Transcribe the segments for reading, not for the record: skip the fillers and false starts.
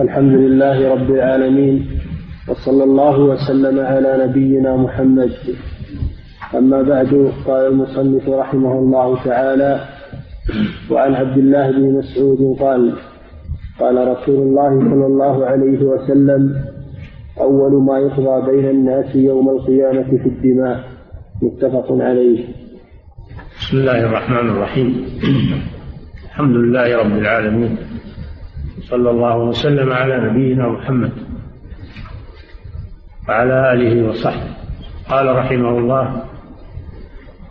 الحمد لله رب العالمين، وصلى الله وسلم على نبينا محمد. أما بعد، قال المصنف رحمه الله تعالى: وعن عبد الله بن مسعود قال: قال رسول الله صلى الله عليه وسلم: أول ما يقضى بين الناس يوم القيامة في الدماء. متفق عليه. بسم الله الرحمن الرحيم. الحمد لله رب العالمين، صلى الله وسلم على نبينا محمد وعلى آله وصحبه. قال رحمه الله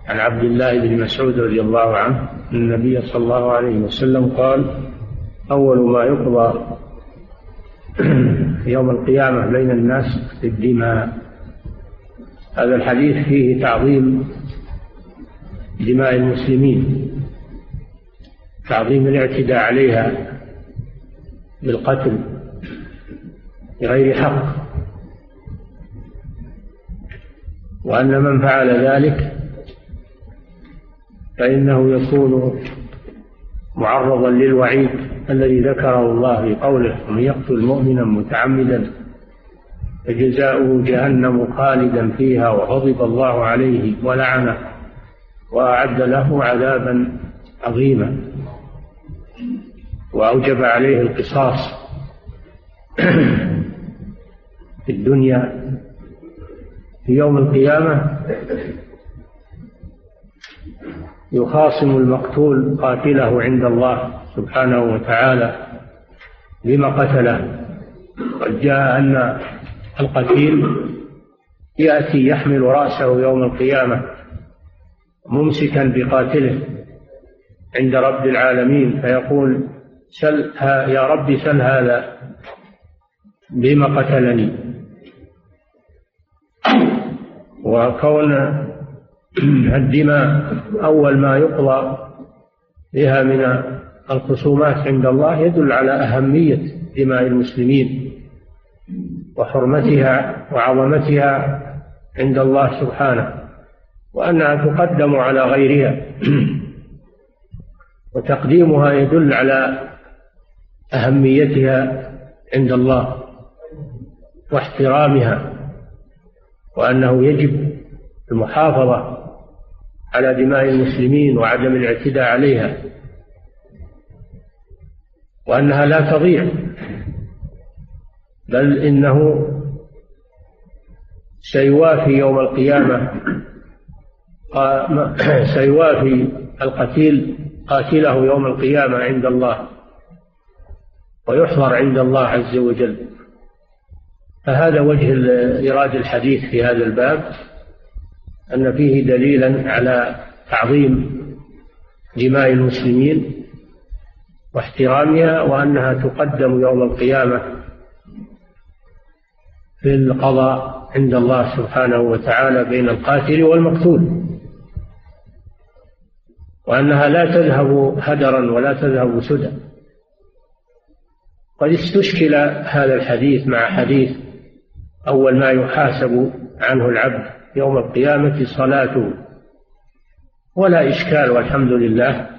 عن عبد الله بن مسعود رضي الله عنه أن النبي صلى الله عليه وسلم قال: أول ما يقضى يوم القيامة بين الناس الدماء. هذا الحديث فيه تعظيم دماء المسلمين، تعظيم الاعتداء عليها بالقتل بغير حق، وأن من فعل ذلك فإنه يكون معرضا للوعيد الذي ذكره الله في قوله: ومن يقتل مؤمنا متعمدا فجزاؤه جهنم خالدا فيها وغضب الله عليه ولعنه وأعد له عذابا عظيما. وأوجب عليه القصاص في الدنيا. في يوم القيامة يخاصم المقتول قاتله عند الله سبحانه وتعالى بما قتله. قد جاء أن القتيل يأتي يحمل رأسه يوم القيامة ممسكا بقاتله عند رب العالمين، فيقول: يا رب سل هذا بما قتلني. وكون الدماء أول ما يقضى بها من الخصومات عند الله يدل على أهمية دماء المسلمين وحرمتها وعظمتها عند الله سبحانه، وأنها تقدم على غيرها، وتقديمها يدل على أهميتها عند الله واحترامها، وأنه يجب المحافظة على دماء المسلمين وعدم الاعتداء عليها، وأنها لا تضيع، بل إنه سيوافي القتيل قاتله يوم القيامة عند الله، ويحضر عند الله عز وجل. فهذا وجه إيراد الحديث في هذا الباب، أن فيه دليلا على تعظيم دماء المسلمين واحترامها، وأنها تقدم يوم القيامة في القضاء عند الله سبحانه وتعالى بين القاتل والمقتول، وأنها لا تذهب هدرا ولا تذهب سدى. قد استشكل هذا الحديث مع حديث: أول ما يحاسب عنه العبد يوم القيامة صلاته، ولا إشكال والحمد لله.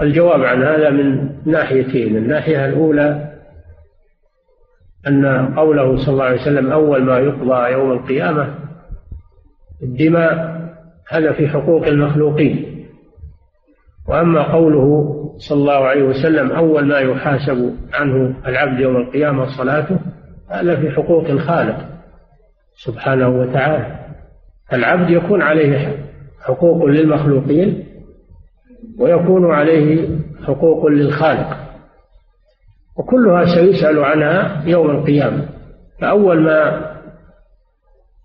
الجواب عن هذا من ناحيتين: الناحية الأولى أن قوله صلى الله عليه وسلم: أول ما يقضى يوم القيامة الدماء، هذا في حقوق المخلوقين. وأما قوله صلى الله عليه وسلم: أول ما يحاسب عنه العبد يوم القيامة صلاته، هذا في حقوق الخالق سبحانه وتعالى. العبد يكون عليه حقوق للمخلوقين، ويكون عليه حقوق للخالق، وكلها سيسأل عنها يوم القيامة. فأول ما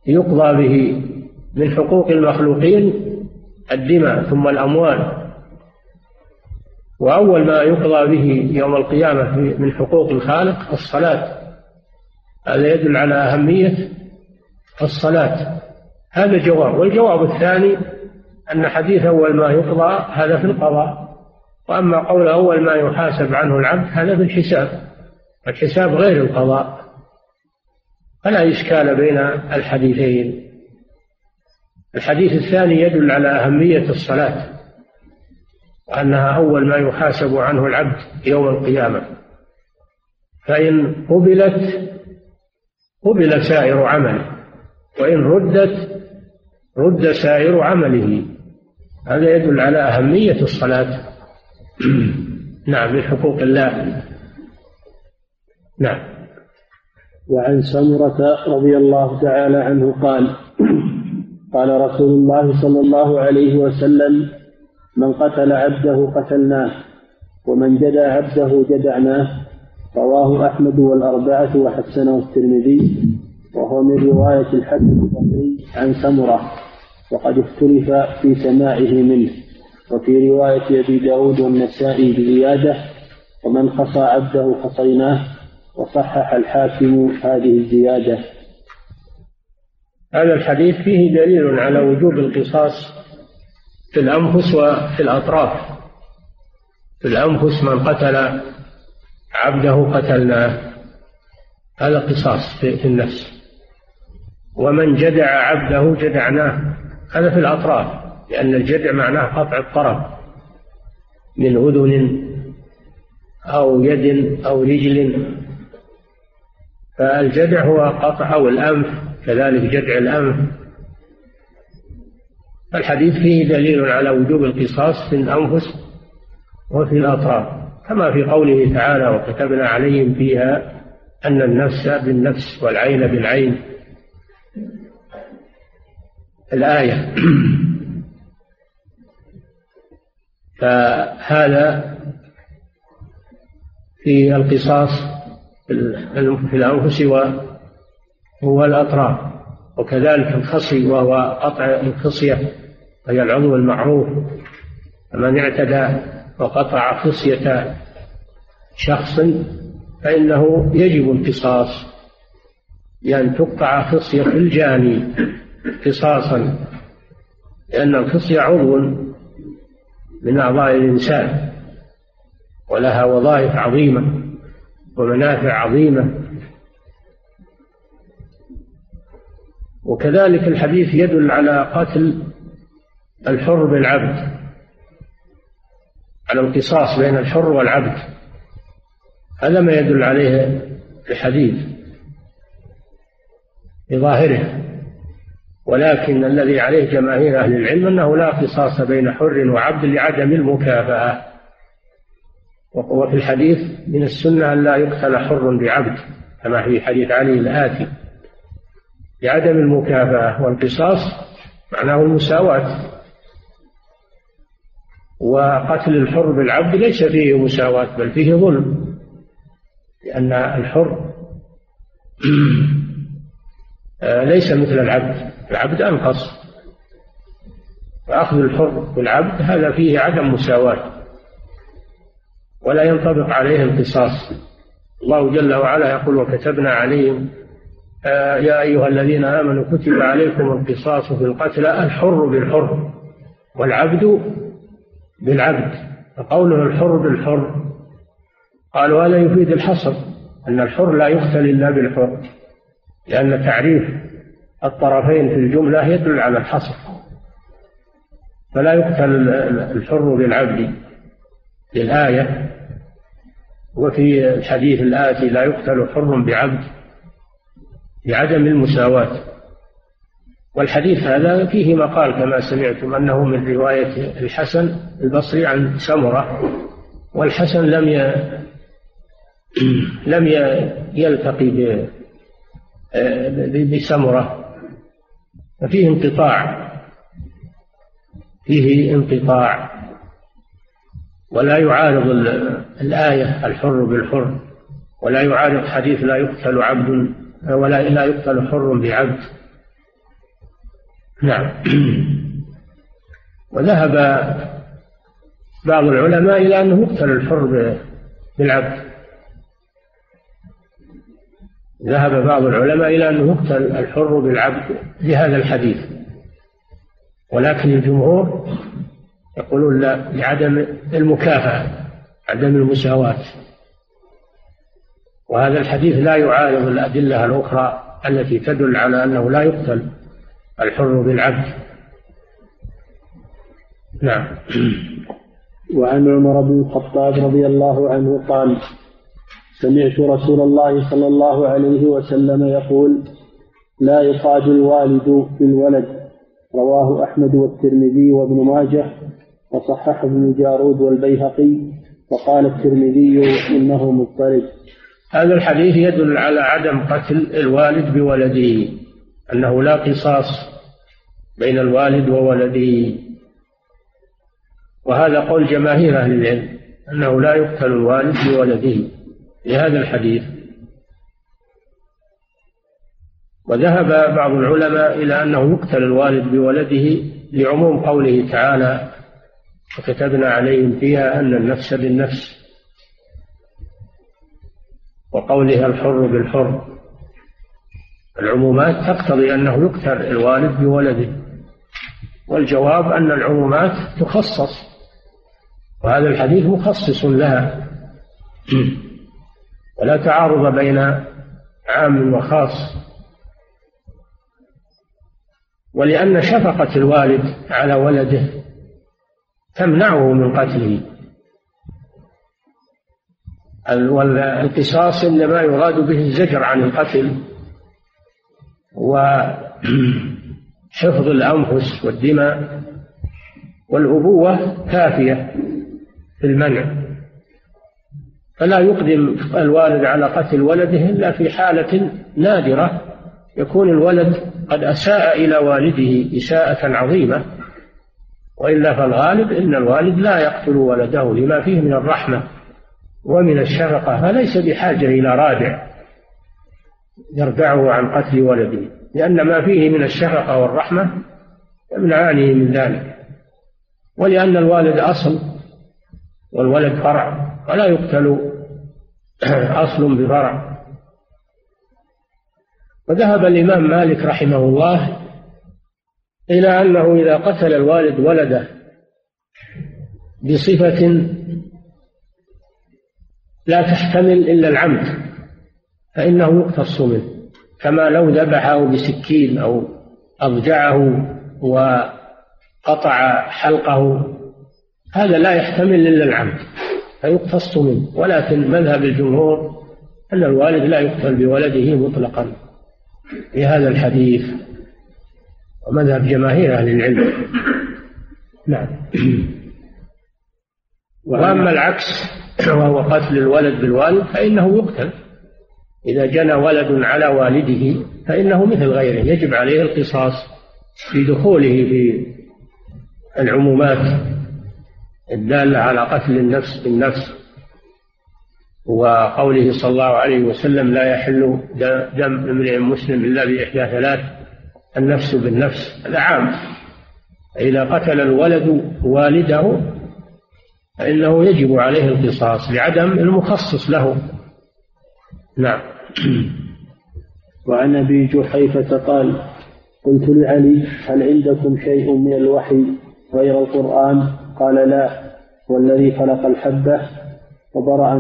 يقضى به من حقوق المخلوقين الدماء ثم الأموال، وأول ما يقضى به يوم القيامة من حقوق الخالق الصلاة. هذا يدل على أهمية الصلاة. هذا جواب. والجواب الثاني أن حديث أول ما يقضى هذا في القضاء، وأما قول أول ما يحاسب عنه العبد هذا في الحساب، والحساب غير القضاء. فلا إشكال بين الحديثين. الحديث الثاني يدل على أهمية الصلاة، وأنها أول ما يحاسب عنه العبد يوم القيامة. فإن قبلت قبل سائر عمله، وإن ردت رد سائر عمله. هذا يدل على أهمية الصلاة نعم من حقوق الله. نعم. وعن سمرة رضي الله تعالى عنه قال قال رسول الله صلى الله عليه وسلم: من قتل عبده قتلناه، ومن جدع عبده جدعناه. رواه أحمد والأربعة وحسنه الترمذي، وهو من رواية الحسن البصري عن سمرة، وقد اختلف في سماعه منه، وفي رواية أبي داود والنسائي بزيادة: ومن خصى عبده خصيناه. وصحح الحاكم هذه الزيادة. هذا الحديث فيه دليل على وجوب القصاص في الأنفس وفي الأطراف. في الأنفس: من قتل عبده قتلناه، هذا قصاص في النفس. ومن جدع عبده جدعناه، هذا في الأطراف، لأن الجدع معناه قطع الطرف من أذن أو يد أو رجل، فالجدع هو قطع، أو الأنف كذلك جدع الأنف. الحديث فيه دليل على وجوب القصاص في الأنفس وفي الأطراف، كما في قوله تعالى: وكتبنا عليهم فيها أن النفس بالنفس والعين بالعين، الآية. فهذا في القصاص في الأنفس وهو الأطراف. وكذلك الخصي، وهو قطع الخصية، وهي العضو المعروف. فمن اعتدى وقطع خصية شخص فإنه يجب القصاص، لأن تقطع خصية الجاني قصاصا، لأن الخصية عضو من أعضاء الإنسان، ولها وظائف عظيمة ومنافع عظيمة. وكذلك الحديث يدل على قتل الحر بالعبد، على القصاص بين الحر والعبد. هذا ما يدل عليه الحديث بظاهره، ولكن الذي عليه جماهير أهل العلم أنه لا قصاص بين حر وعبد لعدم المكافأة. وفي الحديث من السنة أن لا يقتل حر بعبد، كما في حديث علي الآتي، لعدم المكافأة. والقصاص معناه المساواة، وقتل الحر بالعبد ليس فيه مساواة بل فيه ظلم، لأن الحر ليس مثل العبد، العبد أنقص. فأخذ الحر بالعبد هذا فيه عدم مساواة، ولا ينطبق عليه القصاص. الله جل وعلا يقول: وكتبنا عليهم يا أيها الذين آمنوا كتب عليكم القصاص في القتلى، الحر بالحر والعبد بالعبد. فقوله الحر بالحر قالوا هذا يفيد الحصر، أن الحر لا يقتل إلا بالحر، لأن تعريف الطرفين في الجملة يدل على الحصر، فلا يقتل الحر بالعبد للآية. وفي الحديث الآتي: لا يقتل حر بعبد لعدم المساواة. والحديث هذا فيه مقال كما سمعتم أنه من رواية الحسن البصري عن سمرة، والحسن لم يلتقي بسمرة، ففيه انقطاع، فيه انقطاع، ولا يعارض الآية الحر بالحر، ولا يعارض حديث لا يقتل عبد ولا لا يقتل حر بعبد. نعم. وذهب بعض العلماء إلى أنه يقتل الحر بالعبد، ذهب بعض العلماء إلى أنه يقتل الحر بالعبد لهذا الحديث، ولكن الجمهور يقولون لا، لعدم المكافأة، عدم المساواة. وهذا الحديث لا يعارض الأدلة الأخرى التي تدل على أنه لا يقتل الحر بالعبد. نعم. وعن عمر بن الخطاب رضي الله عنه قال: سمعت رسول الله صلى الله عليه وسلم يقول: لا يصاد الوالد بالولد. رواه أحمد والترمذي وابن ماجه، وصححه ابن جارود والبيهقي، وقال الترمذي: إنه مضطرب. هذا الحديث يدل على عدم قتل الوالد بولده، أنه لا قصاص بين الوالد وولده، وهذا قول جماهير أهل العلم أنه لا يقتل الوالد بولده لهذا الحديث. وذهب بعض العلماء إلى أنه يقتل الوالد بولده لعموم قوله تعالى: وكتبنا عليهم فيها أن النفس بالنفس، وقولها الحر بالحر. العمومات تقتضي أنه يقتل الوالد بولده، والجواب أن العمومات تخصص، وهذا الحديث مخصص لها، ولا تعارض بين عام وخاص. ولأن شفقة الوالد على ولده تمنعه من قتله، والقصاص إنما يراد به الزجر عن القتل وحفظ الأنفس والدماء، والأبوة كافية في المنع، فلا يقدم الوالد على قتل ولده إلا في حالة نادرة يكون الولد قد أساء إلى والده إساءة عظيمة، وإلا فالغالب إن الوالد لا يقتل ولده لما فيه من الرحمة ومن الشفقة، فليس بحاجة إلى رادع يردعه عن قتل ولده، لأن ما فيه من الشفقة والرحمة يمنعانه من ذلك، ولأن الوالد أصل والولد فرع، ولا يقتل أصل بفرع. وذهب الإمام مالك رحمه الله إلى أنه إذا قتل الوالد ولده بصفة لا تحتمل إلا العمد فإنه يقتص منه، كما لو ذبحه بسكين أو أضجعه وقطع حلقه، هذا لا يحتمل إلا العمد فيقتص منه. ولكن مذهب الجمهور أن الوالد لا يقتل بولده مطلقا في هذا الحديث، ومذهب جماهير أهل العلم. نعم. وأما العكس وهو قتل الولد بالوالد فإنه يقتل، إذا جنى ولد على والده فإنه مثل غيره يجب عليه القصاص في دخوله في العمومات الدالة على قتل النفس بالنفس، وقوله صلى الله عليه وسلم: لا يحل دم امرئ مسلم إلا بإحدى ثلاث، النفس بالنفس، هذا عام. إذا قتل الولد والده فإنه يجب عليه القصاص لعدم المخصص له. نعم. وعن أبي جحيفة قال: قلت لعلي: هل عندكم شيء من الوحي غير القرآن؟ قال: لا، والذي خلق الحبة وبرأ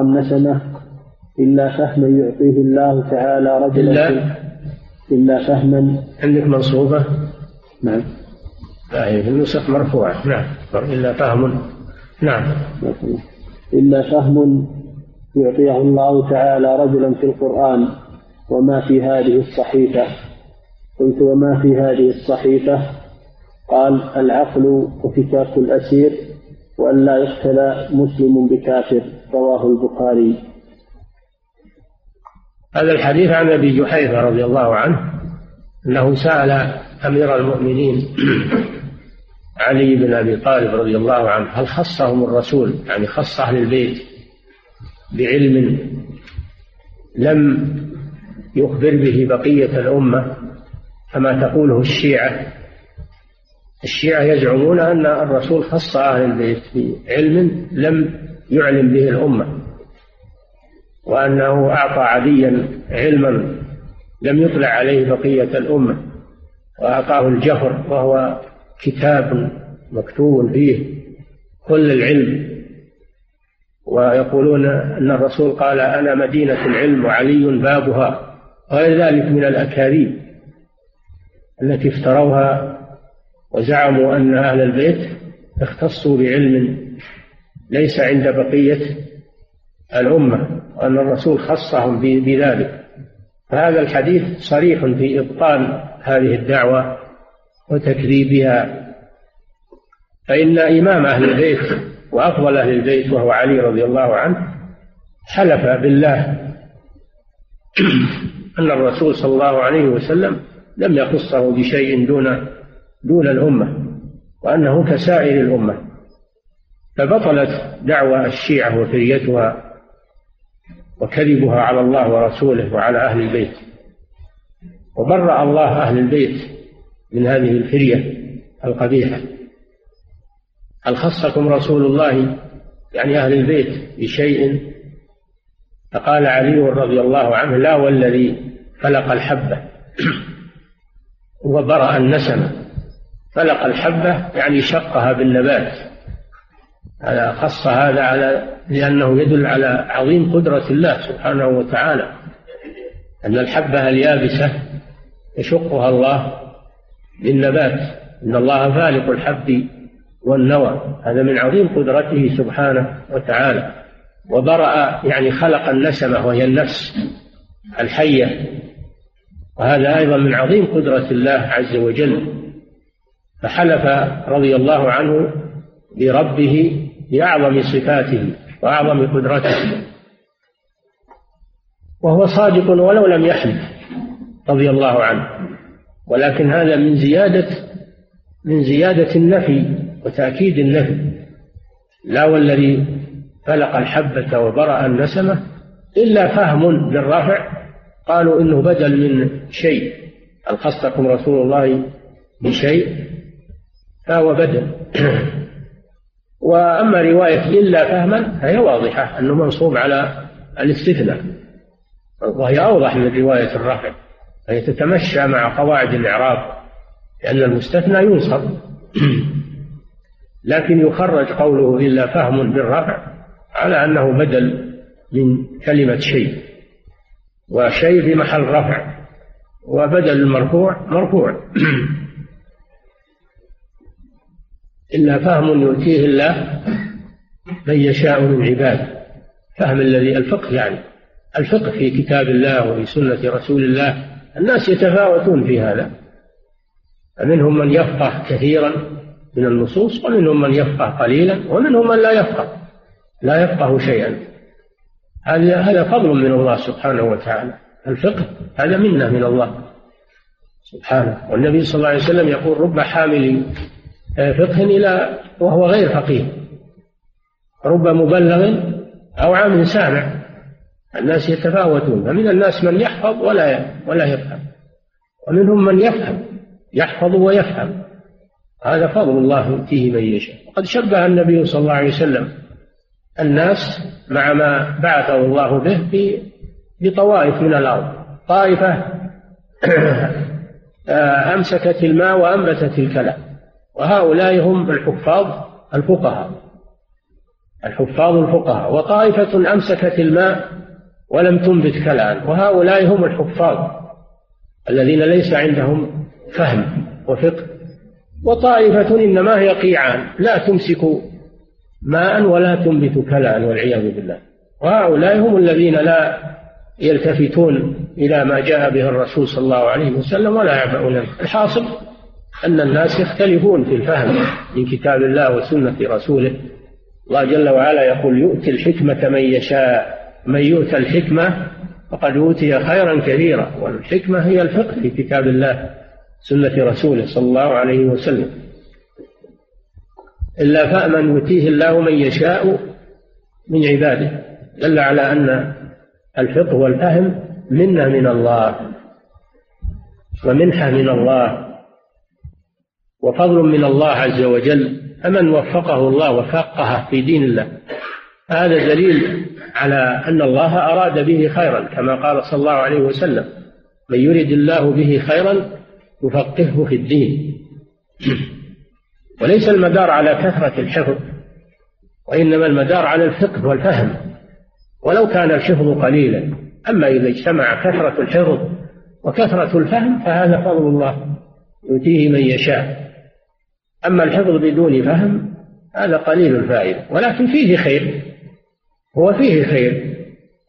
النسمة إلا فهما يعطيه الله تعالى رجلا إلا فهما. عندك منصوبة؟ نعم. في النسخ مرفوعة. نعم. إلا فهم. نعم. إلا فهم يعطيه الله تعالى رجلا في القرآن، وما في هذه الصحيفة؟ قلت: وما في هذه الصحيفة؟ قال: العقل وفكاك الأسير، وأن لا يقتل مسلم بكافر. رواه البخاري. هذا الحديث عن أبي جحيفة رضي الله عنه أنه سأل أمير المؤمنين علي بن أبي طالب رضي الله عنه: هل خصهم الرسول، يعني خص أهل البيت، بعلم لم يخبر به بقية الأمة كما تقوله الشيعة؟ الشيعة يزعمون أن الرسول خص أهل البيت بعلم لم يعلم به الأمة، وأنه أعطى عديا علما لم يطلع عليه بقية الأمة، وأعطاه الجفر وهو كتاب مكتوب فيه كل العلم. ويقولون أن الرسول قال: أنا مدينة العلم وعلي بابها، وغير ذلك من الأكاذيب التي افتروها، وزعموا أن أهل البيت اختصوا بعلم ليس عند بقية الأمة، وأن الرسول خصهم بذلك. فهذا الحديث صريح في إبطال هذه الدعوة وتكذيبها. فإن إمام أهل البيت وأفضل أهل البيت وهو علي رضي الله عنه حلف بالله أن الرسول صلى الله عليه وسلم لم يخصه بشيء دون الأمة، وأنه كسائر الأمة. فبطلت دعوة الشيعة وفريتها وكذبها على الله ورسوله وعلى أهل البيت، وبرأ الله أهل البيت من هذه الفرية القبيحة. هل خصكم رسول الله يعني أهل البيت بشيء؟ فقال علي رضي الله عنه: لا والذي فلق الحبة وبرأ النسمة. فلق الحبة يعني شقها بالنبات، خص هذا لأنه يدل على عظيم قدرة الله سبحانه وتعالى، أن الحبة اليابسة يشقها الله بالنبات، إن الله فالق الحب والنوى، هذا من عظيم قدرته سبحانه وتعالى. وبرأ يعني خلق النسمة وهي النفس الحية، وهذا أيضا من عظيم قدرة الله عز وجل. فحلف رضي الله عنه بربه بأعظم صفاته وأعظم قدرته، وهو صادق ولو لم يحلف رضي الله عنه، ولكن هذا من زيادة النفي وتأكيد النفي. لا والذي فلق الحبة وبرأ النسمة إلا فهم للرافع، قالوا إنه بدل من شيء، هل خصكم رسول الله بشيء فهو بدل. وأما رواية إلا فهما فهي واضحة أنه منصوب على الاستثناء، وهي أوضح من رواية الرفع، فهي تتمشى مع قواعد الإعراب، لأن المستثنى ينصب. لكن يخرج قوله إلا فهم بالرفع على أنه بدل من كلمة شيء، وشيء في محل رفع، وبدل المرفوع مرفوع. إلا فهم يؤتيه الله من يشاء من عباده، فهم الذي الفقه، يعني الفقه في كتاب الله وفي سنة رسول الله. الناس يتفاوتون في هذا، منهم من يفقه كثيرا من النصوص، ومنهم من يفقه قليلا، ومنهم من لا يفقه شيئا. هذا فضل من الله سبحانه وتعالى، الفقه هذا منه من الله سبحانه. والنبي صلى الله عليه وسلم يقول: رب حامل فقه إلى وهو غير فقيه، رب مبلغ أو عام سامع. الناس يتفاوتون، فمن الناس من يحفظ ولا يفهم، ومنهم من يحفظ ويفهم. هذا فضل الله يؤتيه من يشاء. وقد شبه النبي صلى الله عليه وسلم الناس مع ما بعثه الله به بطوائف من الأرض، طائفة أمسكت الماء وأنبتت الكلى، وهؤلاء هم الحفاظ الفقهاء، وطائفة أمسكت الماء ولم تنبت كلى، وهؤلاء هم الحفاظ الذين ليس عندهم فهم وفقه، وطائفة إنما هي قيعان لا تمسك ماء ولا تنبت كلى والعياذ بالله، وهؤلاء هم الذين لا يلتفتون إلى ما جاء به الرسول صلى الله عليه وسلم ولا يعبؤون. الحاصل أن الناس يختلفون في الفهم من كتاب الله وسنة رسوله. الله جل وعلا يقول: يؤتي الحكمة من يشاء، من يؤتى الحكمة فقد أوتي خيرا كثيرا. والحكمة هي الفقه في كتاب الله سنة رسوله صلى الله عليه وسلم. إلا فأمن يؤتيه الله من يشاء من عباده، دل على أن الفقه والفهم منه من الله ومنحة من الله وفضل من الله عز وجل. فمن وفقه الله وفقه في دين الله، هذا دليل على أن الله أراد به خيرا، كما قال صلى الله عليه وسلم: من يرد الله به خيرا يفقهه في الدين. وليس المدار على كثرة الحفظ، وإنما المدار على الفقه والفهم، ولو كان الحفظ قليلا. أما إذا اجتمع كثرة الحفظ وكثرة الفهم فهذا فضل الله يؤتيه من يشاء. أما الحفظ بدون فهم هذا قليل الفائدة، ولكن فيه خير، هو فيه خير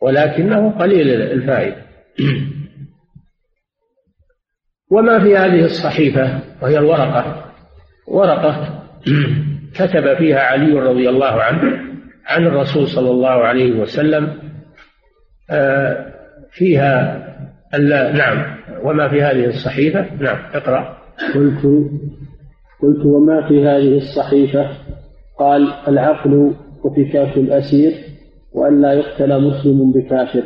ولكنه قليل الفائدة. وما في هذه الصحيفة وهي الورقة، ورقة كتب فيها علي رضي الله عنه عن الرسول صلى الله عليه وسلم فيها نعم. وما في هذه الصحيفة، نعم اقرأ. قلت وما في هذه الصحيفة؟ قال العقل وفكاك الأسير وأن لا يقتل مسلم بكافر.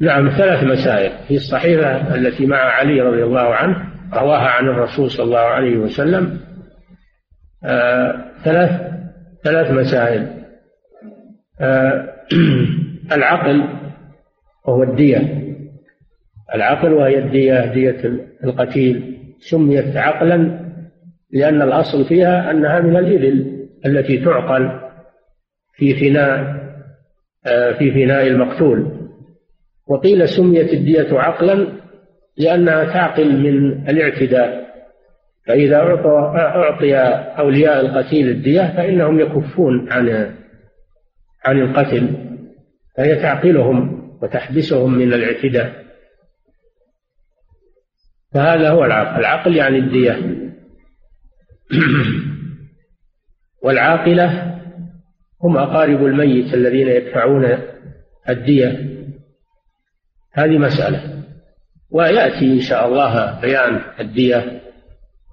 نعم، ثلاث مسائل في الصحيفة التي مع علي رضي الله عنه رواها عن الرسول صلى الله عليه وسلم، ثلاث مسائل. العقل وهو الدية، العقل وهي الدية، دية القتيل، سميت عقلا لأن الأصل فيها أنها من الإبل التي تعقل في فناء المقتول. وقيل سميت الدية عقلا لأنها تعقل من الاعتداء، فإذا أعطي أولياء القتيل الدية فإنهم يكفون عن القتل، فهي تعقلهم وتحبسهم من الاعتداء. فهذا هو العقل، العقل يعني الدية. والعاقلة هم أقارب الميت الذين يدفعون الدية. هذه مسألة، ويأتي إن شاء الله بيان الدية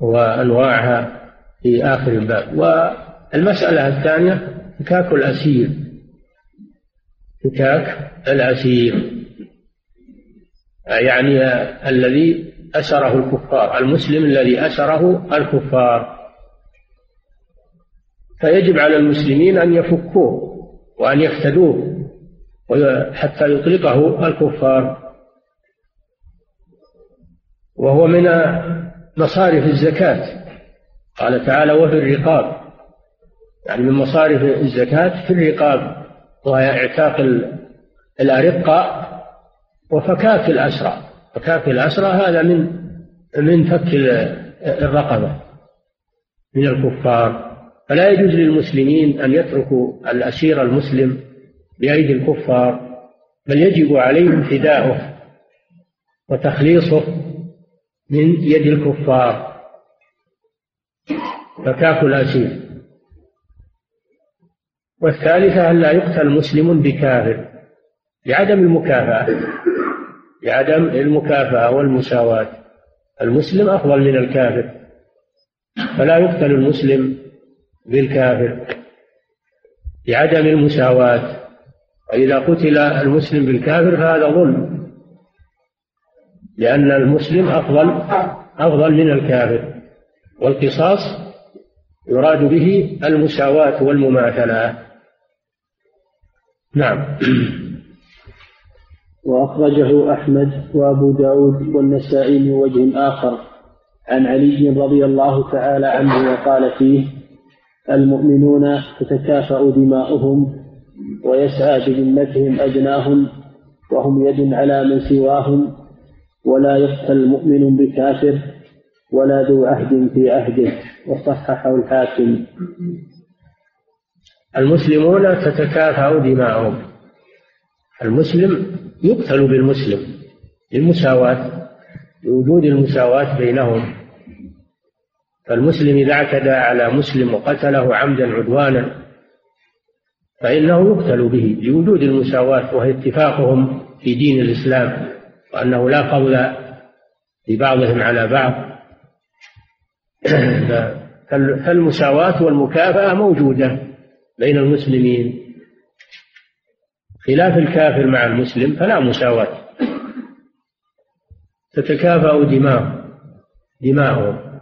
وأنواعها في آخر الباب. والمسألة الثانية فكاك الأسير، فكاك الأسير يعني الذي أسره الكفار، المسلم الذي أسره الكفار، فيجب على المسلمين أن يفكوه وأن يفتدوه حتى يطلقه الكفار، وهو من مصارف الزكاة. قال تعالى وفي الرقاب، يعني من مصارف الزكاة في الرقاب، وهي اعتاق الأرقاء وفكاك الأسرى. فكاك الأسرى هذا من فك الرقبة من الكفار، فلا يجوز للمسلمين أن يتركوا الأسير المسلم بأيدي الكفار، بل يجب عليهم فداؤه وتخليصه من يد الكفار، فكاك الأسير. والثالثة أن لا يقتل مسلم بكافر لعدم المكافأة، لعدم المكافأة والمساواة، المسلم أفضل من الكافر فلا يقتل المسلم بالكافر لعدم المساواة، وإذا قتل المسلم بالكافر فهذا ظلم لأن المسلم أفضل من الكافر. والقصاص يراد به المساواة والمماثلة. نعم. وأخرجه أحمد وأبو داود والنسائي من وجه آخر عن علي رضي الله تعالى عنه وقال فيه المؤمنون تتكافأ دماؤهم ويسعى بذمتهم أدناهم وهم يد على من سواهم ولا يقتل مؤمن بكافر ولا ذو عهد في عهده. وصححه الحاكم. المسلمون تتكافأ دماؤهم، المسلم يقتل بالمسلم للمساواة، لوجود المساواة بينهم، فالمسلم إذا اعتدى على مسلم وقتله عمدا عدوانا فإنه يقتل به لوجود المساواة، وهي اتفاقهم في دين الإسلام وأنه لا فضل لبعضهم على بعض، فالمساواة والمكافأة موجودة بين المسلمين، خلاف الكافر مع المسلم فلا مساواة. تتكافأ دماؤهم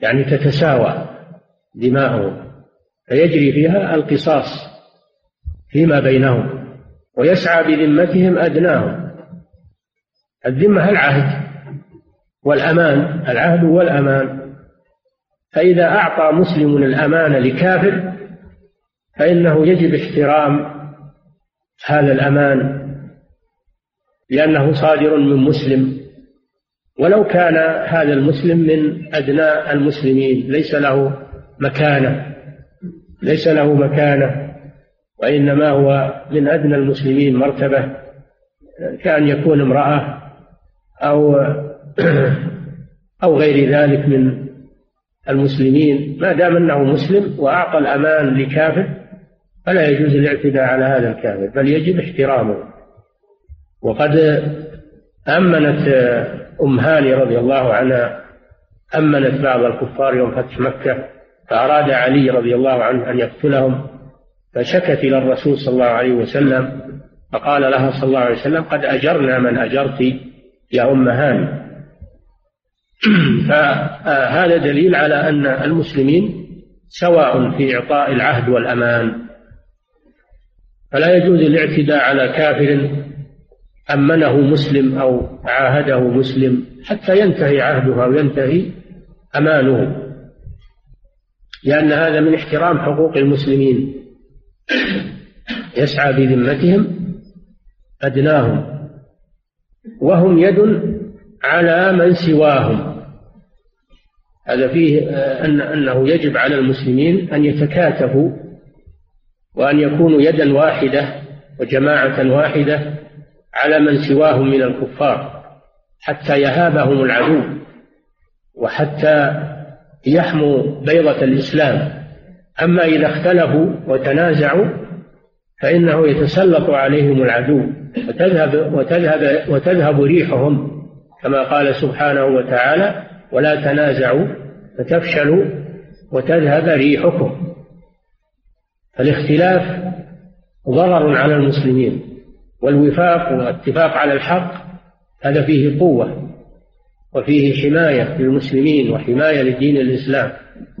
يعني تتساوى دماؤهم، فيجري فيها القصاص فيما بينهم. ويسعى بذمتهم أدناهم، الذمة العهد والأمان، العهد والأمان، فإذا أعطى مسلم الأمان لكافر فإنه يجب احترام هذا الأمان لأنه صادر من مسلم، ولو كان هذا المسلم من أدنى المسلمين ليس له مكانة، وإنما هو من أدنى المسلمين مرتبة، كأن يكون امرأة أو غير ذلك من المسلمين، ما دام أنه مسلم وأعطى الأمان لكافر فلا يجوز الاعتداء على هذا الكافر، بل يجب احترامه. وقد أمنت أم هاني رضي الله عنها أمنت بعض الكفار يوم فتح مكة، فأراد علي رضي الله عنه أن يقتلهم، فشكت إلى الرسول صلى الله عليه وسلم، فقال لها صلى الله عليه وسلم: قد أجرنا من أجرت يا أم هاني. فهذا دليل على أن المسلمين سواء في إعطاء العهد والأمان، فلا يجوز الاعتداء على كافر أمنه مسلم أو عاهده مسلم حتى ينتهي عهده أو ينتهي أمانه، لأن هذا من احترام حقوق المسلمين، يسعى بذمتهم أدناهم، وهم يد على من سواهم. هذا فيه أنه يجب على المسلمين أن يتكاتفوا وأن يكونوا يدا واحدة وجماعة واحدة على من سواهم من الكفار، حتى يهابهم العدو وحتى يحموا بيضة الإسلام. أما إذا اختلفوا وتنازعوا فإنه يتسلط عليهم العدو وتذهب ريحهم، كما قال سبحانه وتعالى: ولا تنازعوا فتفشلوا وتذهب ريحكم. فالاختلاف ضرر على المسلمين، والوفاق والاتفاق على الحق هذا فيه قوة وفيه حماية للمسلمين وحماية لدين الإسلام.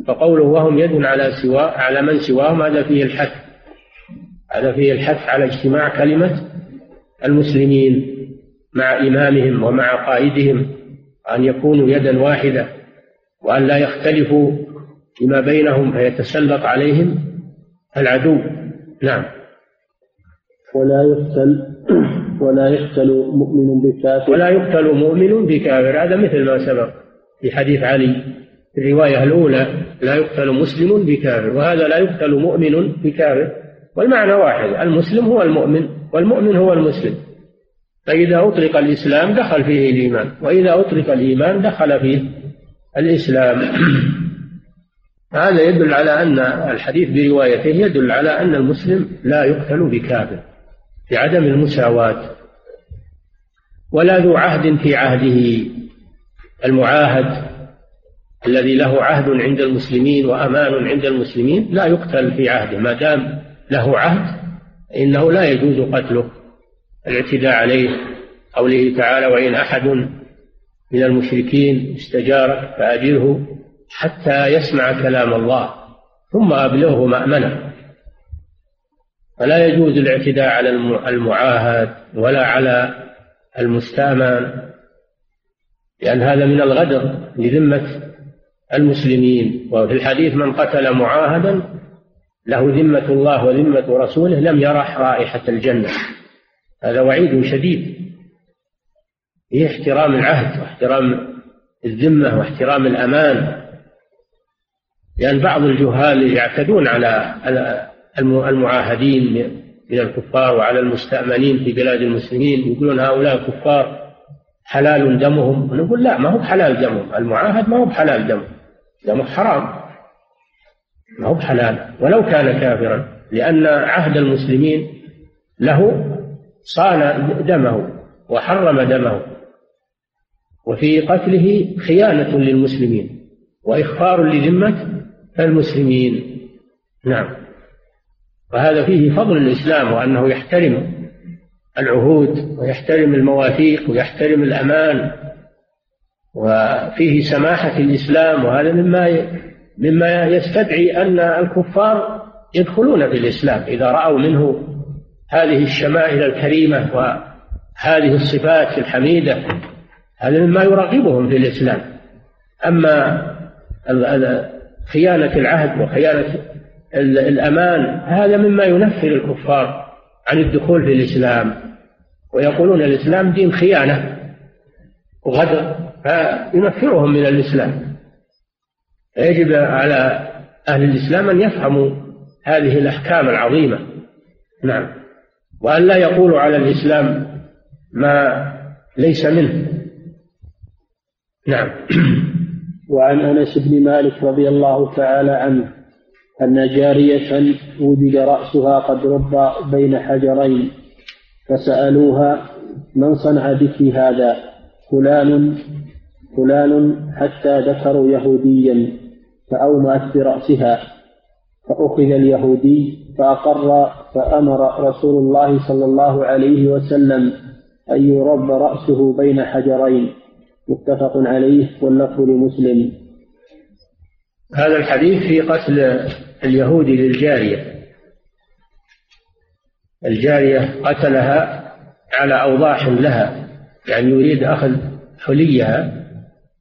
فقوله وهم يد على من سواهم، هذا فيه الحث على اجتماع كلمة المسلمين مع إمامهم ومع قائدهم، أن يكونوا يدا واحدة، وأن لا يختلفوا فيما بينهم فيتسلط عليهم العدو. نعم. ولا يقتل مؤمن بكافر، هذا مثل ما سبق في حديث علي الرواية الأولى: لا يقتل مسلم بكافر، وهذا لا يقتل مؤمن بكافر، والمعنى واحد، المسلم هو المؤمن والمؤمن هو المسلم. فإذا أطلق الإسلام دخل فيه الإيمان، وإذا أطلق الإيمان دخل فيه الإسلام. هذا يدل على أن الحديث بروايته يدل على أن المسلم لا يقتل بكافر لعدم المساواة. ولا ذو عهد في عهده، المعاهد الذي له عهد عند المسلمين وأمان عند المسلمين لا يقتل في عهده، ما دام له عهد إنه لا يجوز قتله، الاعتداء عليه. قوله تعالى: وإن أحد من المشركين استجارك فأجره حتى يسمع كلام الله ثم أبلغه مأمنه. فلا يجوز الاعتداء على المعاهد ولا على المستأمن، لأن هذا من الغدر لذمة المسلمين. وفي الحديث: من قتل معاهدا له ذمة الله وذمة رسوله لم يرح رائحة الجنة. هذا وعيد شديد، هي احترام العهد واحترام الذمة واحترام الأمان، لأن بعض الجهال يعتدون على المعاهدين من الكفار وعلى المستأمنين في بلاد المسلمين، يقولون هؤلاء كفار حلال دمهم، ونقول لا، ما هو حلال دمهم، المعاهد ما هو حلال دمه حرام، ما هو حلال ولو كان كافرا، لأن عهد المسلمين له صان دمه وحرم دمه، وفي قتله خيانة للمسلمين وإخفار لذمة المسلمين. نعم. وهذا فيه فضل الإسلام، وأنه يحترم العهود ويحترم المواثيق ويحترم الأمان، وفيه سماحة الإسلام. وهذا مما يستدعي أن الكفار يدخلون في الإسلام إذا رأوا منه هذه الشمائل الكريمة وهذه الصفات الحميدة، هذا مما يراقبهم في الإسلام. أما خيانة العهد وخيانة الأمان هذا مما ينفر الكفار عن الدخول في الإسلام، ويقولون الإسلام دين خيانة وغدر، فينفرهم من الإسلام. يجب على أهل الإسلام أن يفهموا هذه الأحكام العظيمة نعم. وأن لا يقول على الإسلام ما ليس منه. نعم. وعن أنس بن مالك رضي الله تعالى عنه أن جارية وجد رأسها قد ربى بين حجرين فسألوها: من صنع بك هذا؟ فلان حتى ذكروا يهوديا فأومأت برأسها فأخذ اليهودي فأقر، فأمر رسول الله صلى الله عليه وسلم أن يرب رأسه بين حجرين. متفق عليه واللفظ لمسلم. هذا الحديث في قتل اليهودي للجارية. الجارية قتلها على أوضاح لها، يعني يريد أخذ حليها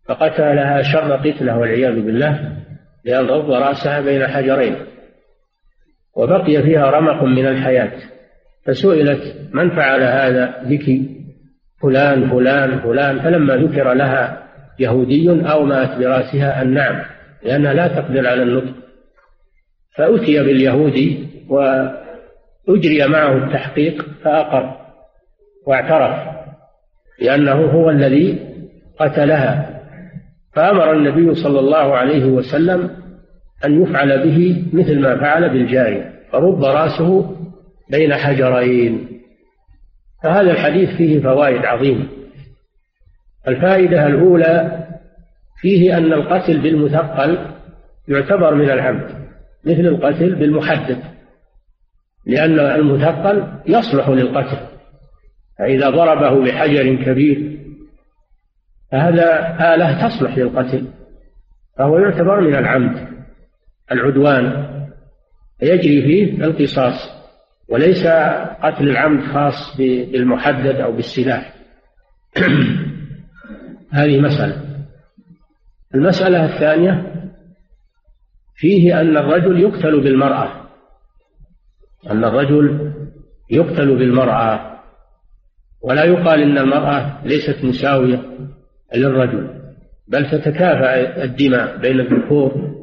فقتلها شر قتله والعياذ بالله، لأن رب رأسها بين حجرين وبقي فيها رمق من الحياة. فسئلت: من فعل هذا بك؟ فلان فلان فلان. فلما ذكر لها يهودي أومأت برأسها النعم، لأنها لا تقدر على النطق. فأتي باليهودي وأجري معه التحقيق فأقر واعترف لأنه هو الذي قتلها، فأمر النبي صلى الله عليه وسلم أن يفعل به مثل ما فعل بالجارية، فرب رأسه بين حجرين. فهذا الحديث فيه فوائد عظيمة. الفائدة الأولى: فيه أن القتل بالمثقل يعتبر من العمد مثل القتل بالمحدد، لأن المثقل يصلح للقتل، فإذا ضربه بحجر كبير فهذا آلة تصلح للقتل، فهو يعتبر من العمد العدوان، يجري فيه القصاص، وليس قتل العمد خاص بالمحدد أو بالسلاح. هذه مسألة. المسألة الثانية: فيه أن الرجل يقتل بالمرأة، أن الرجل يقتل بالمرأة، ولا يقال إن المرأة ليست مساوية للرجل، بل تتكافأ الدماء بين الذكور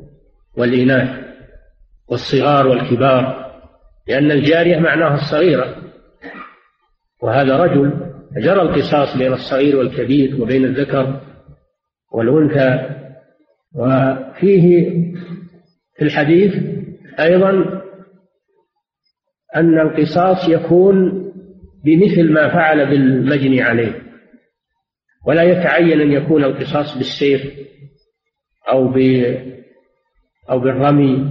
والإناث والصغار والكبار، لأن الجارية معناها الصغيرة وهذا رجل، جرى القصاص بين الصغير والكبير وبين الذكر والأنثى. وفيه في الحديث أيضا أن القصاص يكون بمثل ما فعل بالمجني عليه، ولا يتعين أن يكون القصاص بالسيف أو بالرمي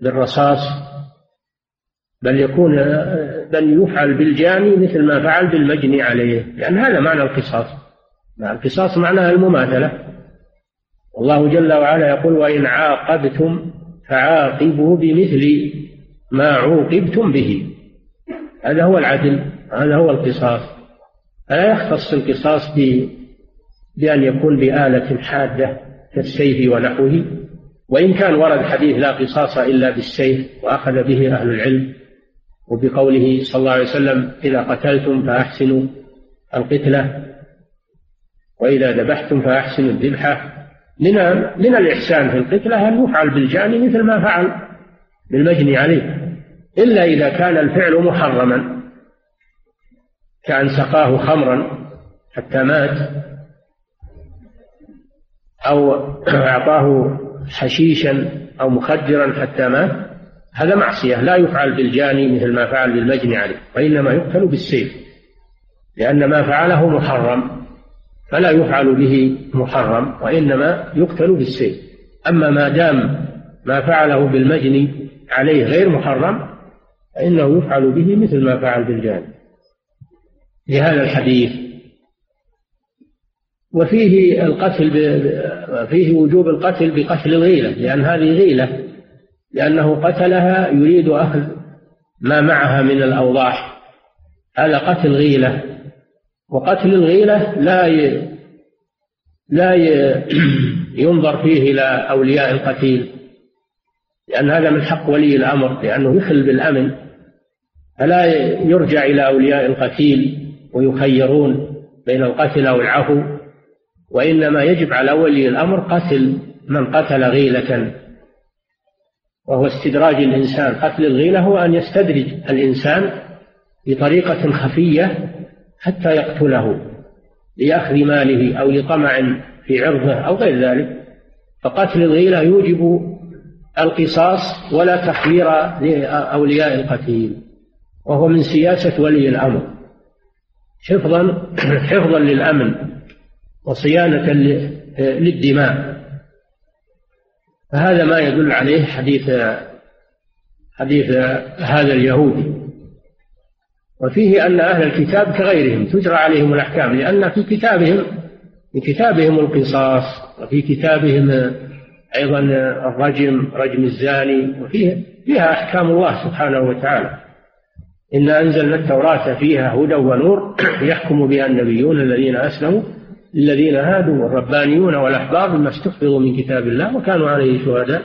بالرصاص، بل يفعل بالجاني مثل ما فعل بالمجني عليه، لأن هذا معنى القصاص. القصاص معناها المماثلة، والله جل وعلا يقول: وإن عاقبتم فعاقبوا بمثل ما عوقبتم به. هذا هو العدل، هذا هو القصاص. فلا يختص القصاص بأن يكون بآلة حادة كالسيف ونحوه، وإن كان ورد حديث لا قصاص إلا بالسيف، وأخذ به أهل العلم، وبقوله صلى الله عليه وسلم: إذا قتلتم فأحسنوا القتلة وإذا ذبحتم فأحسنوا الذبحة. من الإحسان في القتلة أن يفعل بالجاني مثل ما فعل بالمجني عليه، إلا إذا كان الفعل محرما، كأن سقاه خمرا حتى مات، أو أعطاه حشيشا أو مخدرا حتى مات، هذا معصية لا يفعل بالجاني مثل ما فعل بالمجني عليه، وإنما يقتل بالسيف، لأن ما فعله محرم فلا يفعل به محرم، وإنما يقتل بالسيف. أما ما دام ما فعله بالمجني عليه غير محرم فإنه يفعل به مثل ما فعل بالجاني، لهذا الحديث. وفيه القتل فيه وجوب القتل بقتل الغيلة، لأن هذه غيلة، لأنه قتلها يريد أخذ ما معها من الأوضاح، هذا قتل غيلة. وقتل الغيلة لا ينظر فيه إلى أولياء القتيل، لأن هذا من حق ولي الأمر، لأنه يخل بالأمن، فلا يرجع إلى أولياء القتيل ويخيرون بين القتل أو العفو، وإنما يجب على ولي الأمر قتل من قتل غيلة. وهو استدراج الإنسان. قتل الغيلة هو أن يستدرج الإنسان بطريقة خفية حتى يقتله ليأخذ ماله أو لطمع في عرضه أو غير ذلك. فقتل الغيلة يوجب القصاص ولا تحرير لأولياء القتيل، وهو من سياسة ولي الأمر حفظا للأمن وصيانة للدماء. فهذا ما يدل عليه حديث هذا اليهودي. وفيه أن أهل الكتاب كغيرهم تجرى عليهم الأحكام، لأن في كتابهم القصاص، وفي كتابهم أيضا الرجم، رجم الزاني، وفيها أحكام الله سبحانه وتعالى. إنا أنزلنا التوراة فيها هدى ونور يحكم بها النبيون الذين أسلموا للذين هادوا والربانيون والأحبار بما استحفظوا من كتاب الله وكانوا عليه شهداء،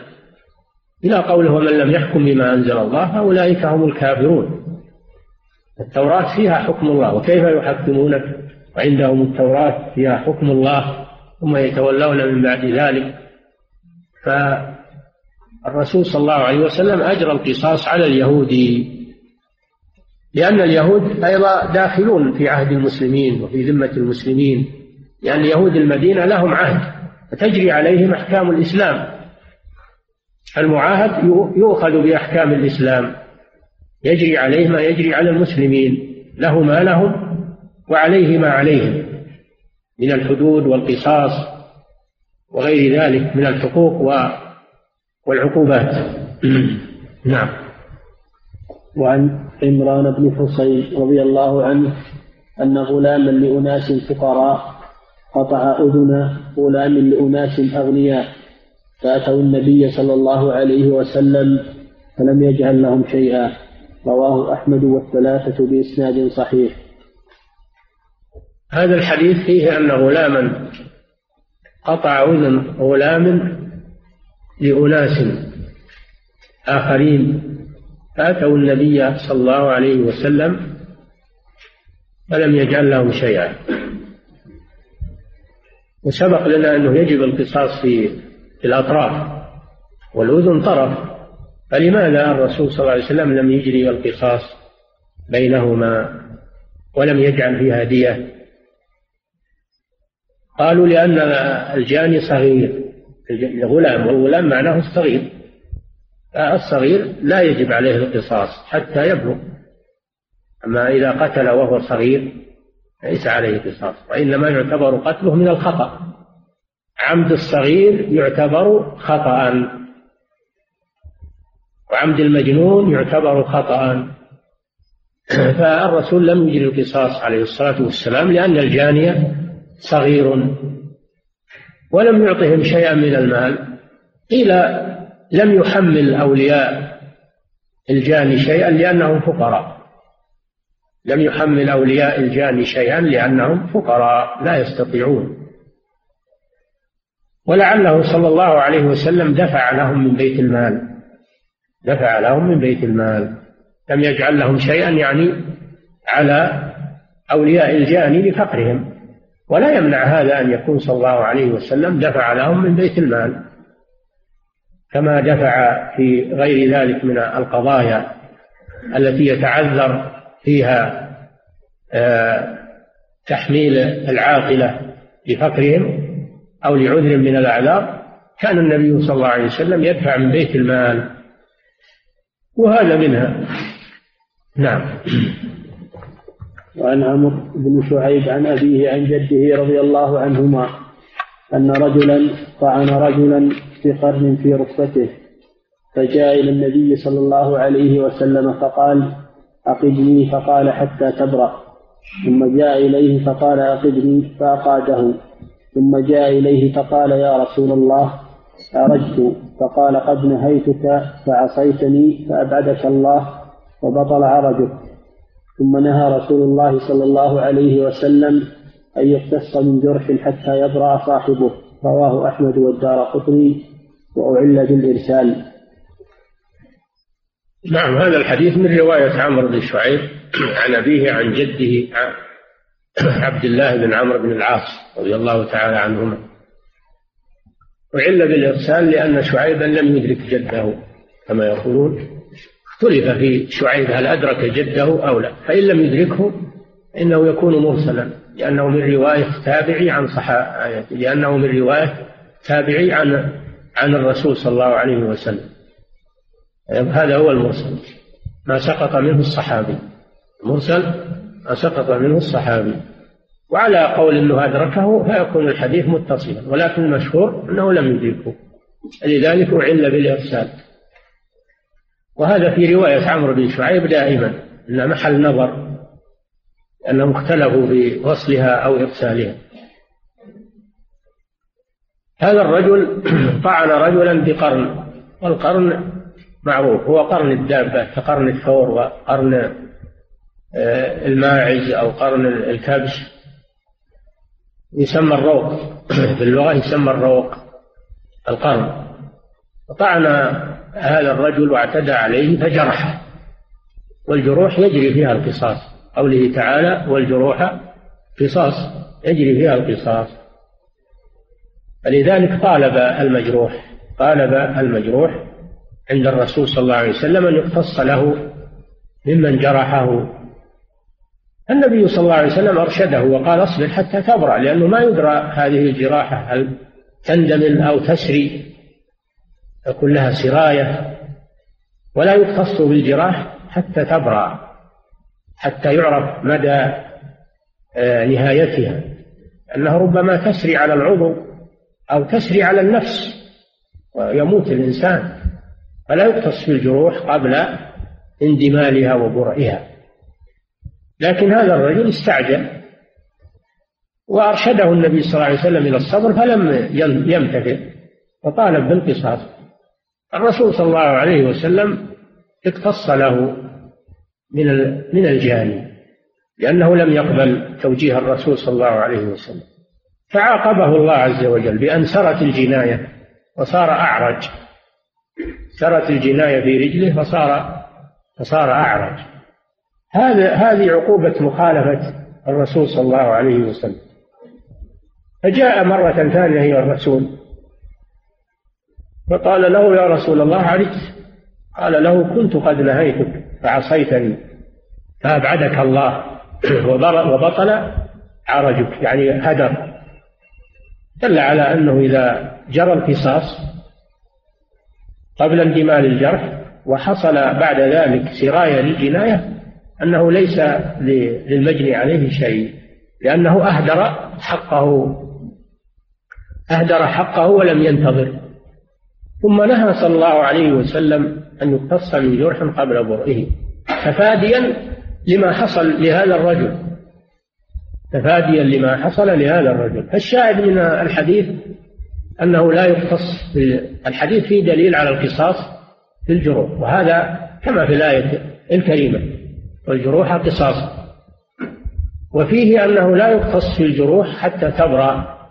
إلى قوله ومن لم يحكم بما أنزل الله فأولئك هم الكافرون. التوراة فيها حكم الله، وكيف يحكمونك وعندهم التوراة فيها حكم الله ثم يتولون من بعد ذلك. فالرسول صلى الله عليه وسلم أجرى القصاص على اليهودي، لأن اليهود أيضا داخلون في عهد المسلمين وفي ذمة المسلمين، لأن يهود المدينة لهم عهد فتجري عليهم أحكام الإسلام. المعاهد يؤخذ بأحكام الإسلام، يجري عليه ما يجري على المسلمين، له ما لهم وعليه ما عليهم من الحدود والقصاص وغير ذلك من الحقوق والعقوبات. نعم. وعن عمران بن حصين رضي الله عنه أن غلاما لأناس فقراء قطع أذن غلام لأناس أغنياء، فأتوا النبي صلى الله عليه وسلم فلم يجعل لهم شيئا. رواه أحمد والثلاثة بإسناد صحيح. هذا الحديث فيه أن غلاما قطع أذن غلام لأناس آخرين، فأتوا النبي صلى الله عليه وسلم فلم يجعل لهم شيئا. وسبق لنا أنه يجب القصاص في الأطراف، والأذن طرف، فلماذا الرسول صلى الله عليه وسلم لم يجري القصاص بينهما ولم يجعل فيها دية؟ قالوا لأن الجاني صغير، الغلام، والغلام معناه الصغير، الصغير لا يجب عليه القصاص حتى يبلغ، أما إذا قتل وهو صغير ليس عليه قصاص، وإنما يعتبر قتله من الخطأ. عمد الصغير يعتبر خطأ، وعمد المجنون يعتبر خطأ. فالرسول لم يجري القصاص عليه الصلاة والسلام لأن الجانية صغير، ولم يعطهم شيئا من المال. إلى لم يحمل أولياء الجاني شيئا لأنهم فقراء، لم يحمل أولياء الجاني شيئا لأنهم فقراء لا يستطيعون. ولعله صلى الله عليه وسلم دفع لهم من بيت المال، لم يجعل لهم شيئا يعني على أولياء الجاني لفقرهم. ولا يمنع هذا أن يكون صلى الله عليه وسلم دفع لهم من بيت المال، كما دفع في غير ذلك من القضايا التي يتعذر فيها تحميل العاقلة لفقرهم أو لعذر من الأعذار، كان النبي صلى الله عليه وسلم يدفع من بيت المال، وهذا منها. نعم. وعن عمرو بن شعيب عن أبيه عن جده رضي الله عنهما أن رجلا طعن رجلا في قرن في ركبته، فجاء إلى النبي صلى الله عليه وسلم فقال أقدني، فقال حتى تبرأ، ثم جاء إليه فقال أقدني فأقاده، ثم جاء إليه فقال يا رسول الله أرجت، فقال قد نهيتك فعصيتني فأبعدك الله وبطل عرجك. ثم نهى رسول الله صلى الله عليه وسلم أن يقتص من جرح حتى يبرأ صاحبه. رواه أحمد والدارقطني وأعل بالإرسال. نعم. هذا الحديث من رواية عمرو بن شعيب عن أبيه عن جده عبد الله بن عمرو بن العاص رضي الله تعالى عنهما. أعل بالإرسال لأن شعيبا لم يدرك جده، كما يقولون، اختلف في شعيب هل أدرك جده أو لا، فإن لم يدركه إنه يكون مرسلا، لأنه من رواية تابعي عن صحابي، لأنه من رواية تابعي عن الرسول صلى الله عليه وسلم، هذا هو المرسل، ما سقط منه الصحابي. المرسل ما سقط منه الصحابي. وعلى قول أنه أدركه فيكون الحديث متصلا، ولكن المشهور أنه لم يدركه، لذلك أعل بالإرسال. وهذا في رواية عمرو بن شعيب دائما إن محل نظر، أنهم اختلفوا بوصلها أو إرسالها. هذا الرجل طعن رجلا بقرن، والقرن معروف هو قرن الدابة كقرن الثور وقرن الماعز أو قرن الكبش، يسمى الروق في اللغة، يسمى الروق القرن. طعن هذا الرجل واعتدى عليه فجرحه، والجروح يجري فيها القصاص، قوله تعالى والجروح قصاص، يجري فيها القصاص. فلذلك طالب المجروح عند الرسول صلى الله عليه وسلم أن يقتص له ممن جرحه. النبي صلى الله عليه وسلم أرشده وقال اصبر حتى تبرأ، لأنه ما يدرى هذه الجراحة هل تندمل أو تسري، تكون لها سراية، ولا يقتص بالجراح حتى تبرأ، حتى يعرف مدى نهايتها، أنها ربما تسري على العضو أو تسري على النفس ويموت الإنسان، فلا يقتص بالجروح قبل اندمالها وبرئها. لكن هذا الرجل استعجل، وأرشده النبي صلى الله عليه وسلم إلى الصبر فلم يمتثل، فطالب بالقصاص. الرسول صلى الله عليه وسلم اقتص له من الجاني، لأنه لم يقبل توجيه الرسول صلى الله عليه وسلم، فعاقبه الله عز وجل بأن سرت الجناية وصار أعرج، سرت الجناية في رجله فصار أعرج. هذه عقوبة مخالفة الرسول صلى الله عليه وسلم. فجاء مرة ثانية إلى الرسول فقال له يا رسول الله عجزت، قال له كنت قد نهيتك فعصيتني فأبعدك الله وبطل عرجك، يعني هدر، دل على أنه إذا جرى القصاص قبل اندمال الجرح وحصل بعد ذلك سراية للجناية أنه ليس للمجني عليه شيء، لأنه أهدر حقه ولم ينتظر. ثم نهى صلى الله عليه وسلم أن يقتص من جرح قبل برئه، تفاديا لما حصل لهذا الرجل. فالشاهد من الحديث أنه لا يقتص، الحديث فيه دليل على القصاص في الجروح، وهذا كما في الآية الكريمة والجروح قصاص، وفيه أنه لا يقتص في الجروح حتى تبرأ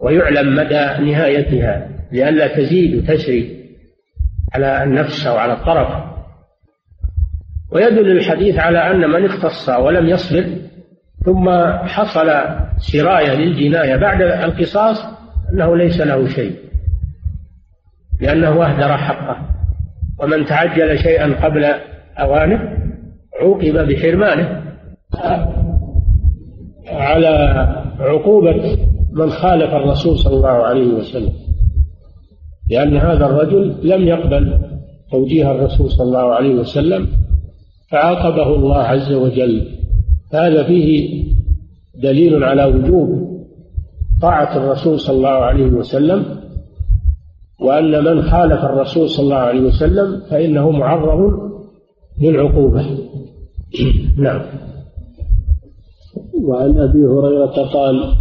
ويعلم مدى نهايتها، لئلا تزيد وتسري على النفس أو على الطرف. ويدل الحديث على أن من اقتص ولم يصبر ثم حصل سراية للجناية بعد القصاص أنه ليس له شيء، لأنه أهدر حقه، ومن تعجل شيئا قبل أوانه عوقب بحرمانه. على عقوبة من خالف الرسول صلى الله عليه وسلم، لأن هذا الرجل لم يقبل توجيه الرسول صلى الله عليه وسلم فعاقبه الله عز وجل. هذا فيه دليل على وجوب طاعة الرسول صلى الله عليه وسلم، وأن من خالف الرسول صلى الله عليه وسلم فإنه معرض للعقوبة. نعم. وعن أبي هريرة قال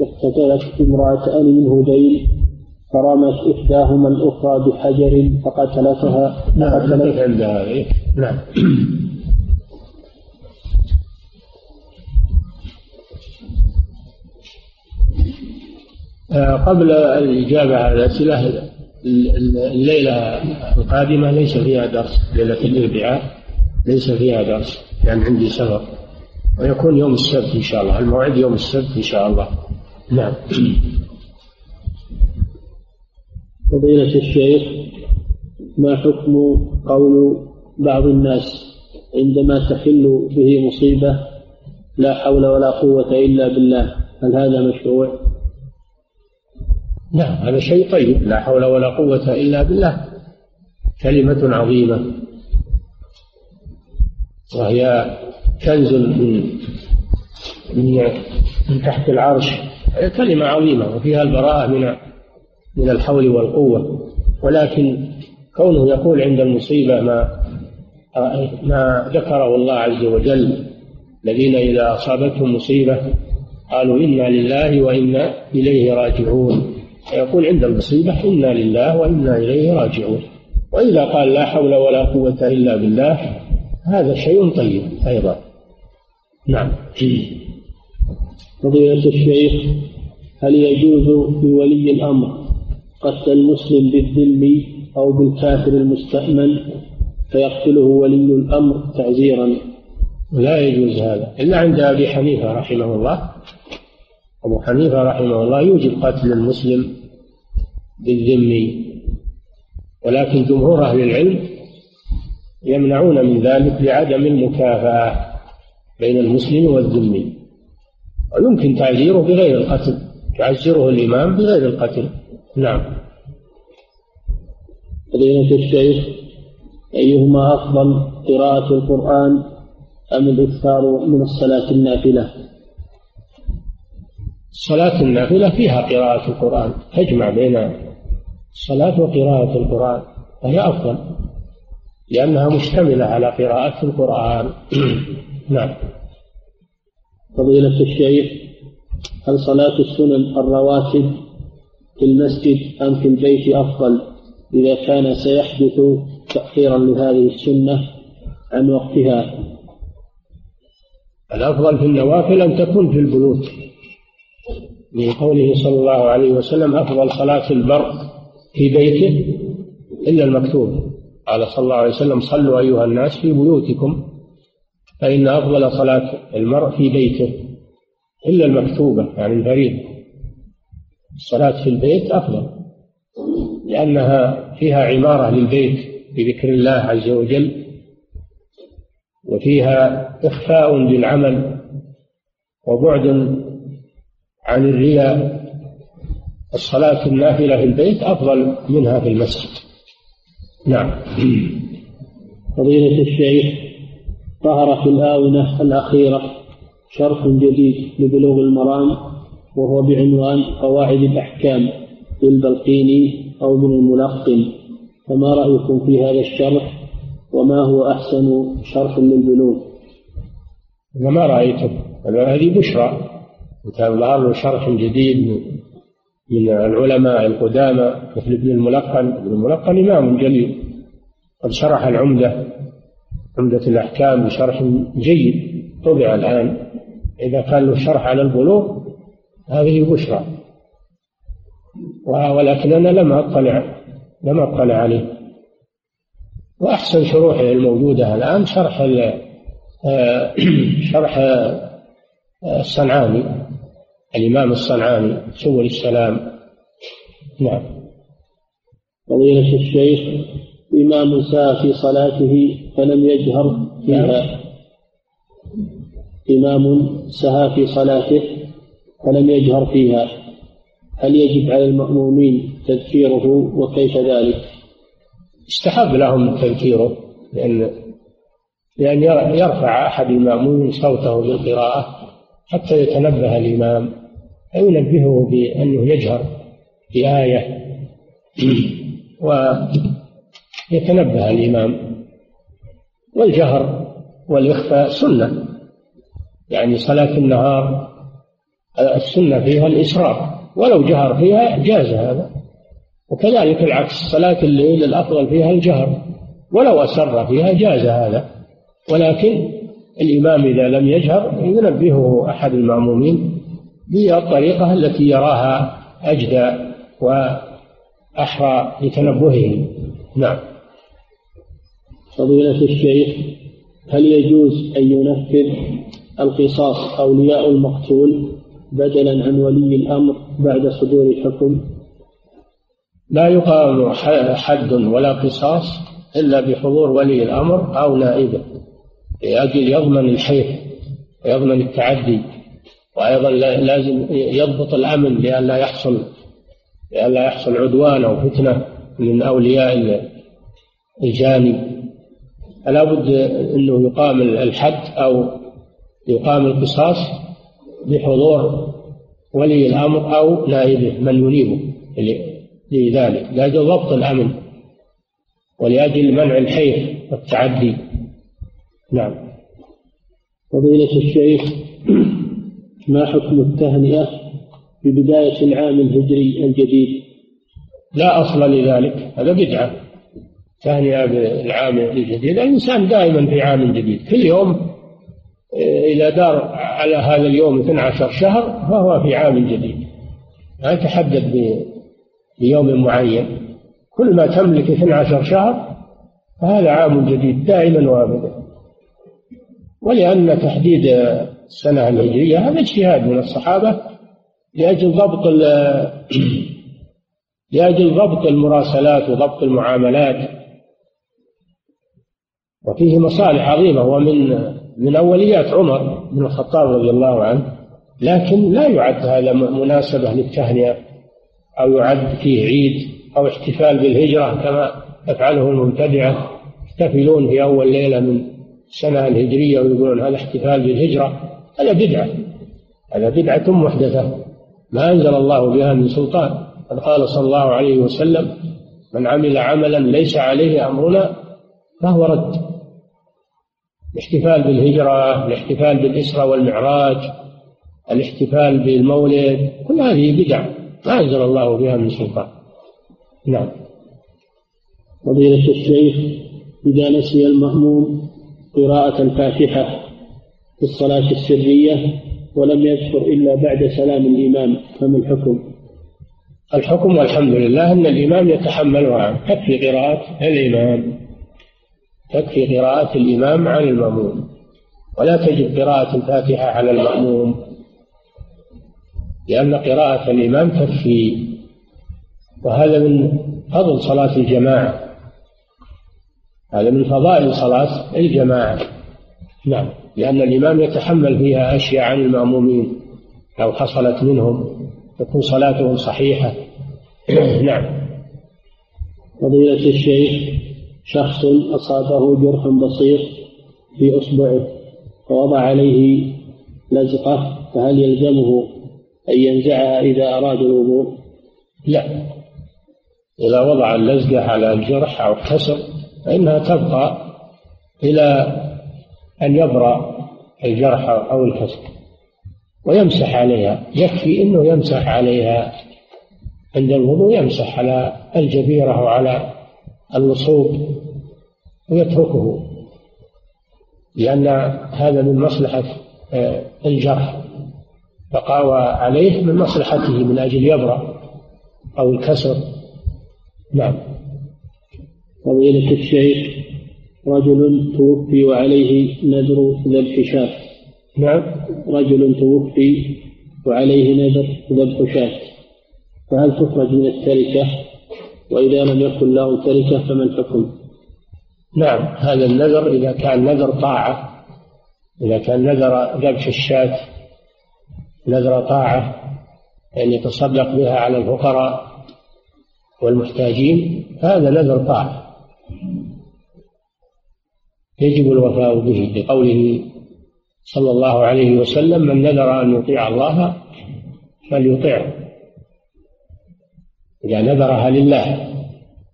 اقتتلت امرأتان من هذيل فرمت إحداهما الأخرى بحجر فقتلتها. نعم. قبل الإجابة على الأسئلة، الليلة القادمة ليس فيها درس، ليلة الأربعاء ليس فيها درس، يعني عندي سفر، ويكون يوم السبت إن شاء الله، الموعد يوم السبت إن شاء الله. نعم. فضيلة الشيخ، ما حكم قول بعض الناس عندما تحل به مصيبة لا حول ولا قوة إلا بالله؟ هل هذا مشروع؟ نعم، هذا شيء طيب، لا حول ولا قوة إلا بالله كلمة عظيمة، وهي كنز من تحت العرش، كلمة عظيمة وفيها البراءة من الحول والقوة. ولكن كونه يقول عند المصيبة ما ذكره الله عز وجل، الذين إذا أصابتهم مصيبة قالوا إنا لله وإنا إليه راجعون، يقول عند المصيبة إنا لله وإنا إليه راجعون. وإذا قال لا حول ولا قوة إلا بالله هذا شيء طيب أيضا. نعم. فضيلة الشيخ، هل يجوز في ولي الأمر قتل المسلم بالذمي أو بالكافر المستأمن فيقتله ولي الأمر تعزيرا؟ لا يجوز هذا إلا عند أبي حنيفة رحمه الله. أبو حنيفة رحمه الله يوجب قتل المسلم بالذمي، ولكن جمهور أهل العلم يمنعون من ذلك لعدم المكافأة بين المسلم والذمي، ويمكن تعزيره بغير القتل، تعزره الإمام بغير القتل. نعم. فضيلة الشيخ، أيهما أفضل، قراءة القرآن أم الإكثار من الصلاة النافلة؟ الصلاة النافلة فيها قراءة القرآن، تجمع بين الصلاة وقراءة القرآن، فهي أفضل لأنها مشتملة على قراءة القرآن. نعم. فضيلة الشيخ، هل صلاة السنن الرواتب في المسجد أم في البيت أفضل إذا كان سيحدث تأخيرا لهذه السنة عن وقتها؟ الأفضل في النوافل أن تكون في البيوت، من قوله صلى الله عليه وسلم أفضل صلاة البر في بيته إلا المكتوب، قال صلى الله عليه وسلم صلوا أيها الناس في بيوتكم، فإن أفضل صلاة المرء في بيته إلا المكتوبة يعني الفريضة. الصلاة في البيت أفضل لأنها فيها عمارة للبيت بذكر الله عز وجل، وفيها إخفاء للعمل وبعد عن الرياء. الصلاة النافلة في البيت أفضل منها في المسجد. نعم. فضيلة الشيخ، ظهر في الآونة الأخيرة شرح جديد لبلوغ المرام وهو بعنوان قواعد الأحكام للبلقيني أو من الملقن، فما رأيكم في هذا الشرح وما هو أحسن شرح للبلوغ؟ أنا ما رأيته، هذه بشرى، ظهر له شرح جديد من العلماء القدامى مثل ابن الملقن. ابن الملقن إمام جليل قد شرح العمدة، عمدة الأحكام، بشرح جيد طبع الآن. إذا كان له شرح على البلوغ هذه بشرى، ولكن أنا لم أطلع عليه. وأحسن شروحه الموجودة الآن شرح الصنعاني، الإمام الصنعاني سبل السلام. نعم. فضيلة الشيخ، إمام ساء في صلاته فلم يجهر فيها، إمام سهى في صلاته فلم يجهر فيها، هل يجب على المأمومين تذكيره وكيف ذلك؟ استحب لهم تذكيره، لأن يرفع أحد المأمومين صوته بالقراءة حتى يتنبه الإمام، أو ينبهه بأنه يجهر بآية ويتنبه الإمام. والجهر والإخفاء سنة، يعني صلاة النهار السنة فيها الإسراء، ولو جهر فيها جاز هذا. وكذلك العكس، صلاة الليل الأفضل فيها الجهر، ولو أسر فيها جاز هذا، ولكن الإمام إذا لم يجهر ينبهه أحد المأمومين بالطريقة التي يراها أجدى وأحرى لتنبهه. نعم. فضيلة الشيخ، هل يجوز أن ينفذ القصاص أولياء المقتول بدلا عن ولي الأمر بعد صدور الحكم؟ لا يقام حد ولا قصاص إلا بحضور ولي الأمر أو نائبه، لأجل يضمن الحيف ويضمن التعدي، وأيضا لازم يضبط الأمن لئلا يحصل عدوان أو فتنة من أولياء الجاني. فلا بد أنه يقام الحد أو يقام القصاص بحضور ولي الأمر أو نائبه من ينيبه لذلك، لأجل ضبط الأمن ولأجل منع الحيف والتعدي. نعم. فضيلة الشيخ، ما حكم التهنئة في بداية العام الهجري الجديد؟ لا أصل لذلك، هذا بدعة. تهنئة بالعام الجديد، الإنسان دائما في عام جديد، كل يوم إذا دار على هذا اليوم 12 شهر فهو في عام جديد. لا يتحدد بيوم معين، كل ما تملك 12 شهر فهذا عام جديد دائما وابدا. ولأن تحديد السنة الهجرية هذا اجتهاد من الصحابة لأجل ضبط المراسلات وضبط المعاملات، وفيه مصالح عظيمة ومن أوليات عمر بن الخطاب رضي الله عنه. لكن لا يعد هذا مناسبة للتهنئة أو يعد فيه عيد أو احتفال بالهجرة كما تفعله المبتدعة، يحتفلون في أول ليلة من السنة الهجرية ويقولون هذا احتفال بالهجرة. هذا بدعة، هذا بدعة محدثة ما أنزل الله بها من سلطان. قد قال صلى الله عليه وسلم: من عمل عملا ليس عليه أمرنا فهو رد. الاحتفال بالهجرة، الاحتفال بالإسرى والمعراج، الاحتفال بالمولد، كل هذه بدعة ما أنزل الله بها من سلطان. نعم. فضيلة الشيخ، إذا نسي المأموم قراءة الفاتحة في الصلاة السرية ولم يذكر إلا بعد سلام الإمام، فما الحكم؟ الحكم والحمد لله أن الإمام يتحملها، تكفي قراءة الإمام عن المأموم، ولا تجب قراءة الفاتحة على المأموم، لأن قراءة الإمام تكفي، وهذا من فضل صلاة الجماعة، هذا من فضائل صلاة الجماعة. نعم. لأن الإمام يتحمل فيها أشياء عن المأمومين لو حصلت منهم تكون صلاتهم صحيحة. نعم. فضيلة الشيخ، شخص أصابه جرح بسيط في إصبعه ووضع عليه لزقة، فهل يلزمه أن ينزعها إذا أراد الوضوء؟ لا، إذا وضع اللزقة على الجرح أو الكسر فإنها تبقى إلى أن يبرأ الجرح أو الكسر، ويمسح عليها، يكفي أنه يمسح عليها عند الوضوء، يمسح على الجبيرة وعلى اللصوب ويتركه، لأن هذا من مصلحة الجرح، بقاء عليه من مصلحته من أجل يبرأ أو الكسر. نعم. فضيلة الشيخ، رجل توفي وعليه نذر ذبح شاة، فهل تخرج من التركة؟ وإذا لم يكن له تركة فما الحكم؟ نعم، هذا النذر إذا كان نذر طاعة، إذا كان نذر ذبح الشاة نذر طاعة، يعني يتصدق بها على الفقراء والمحتاجين، هذا نذر طاعة يجب الوفاء به، لقوله صلى الله عليه وسلم: من نذر أن يطيع الله فليطيعه، إذا نذرها لله.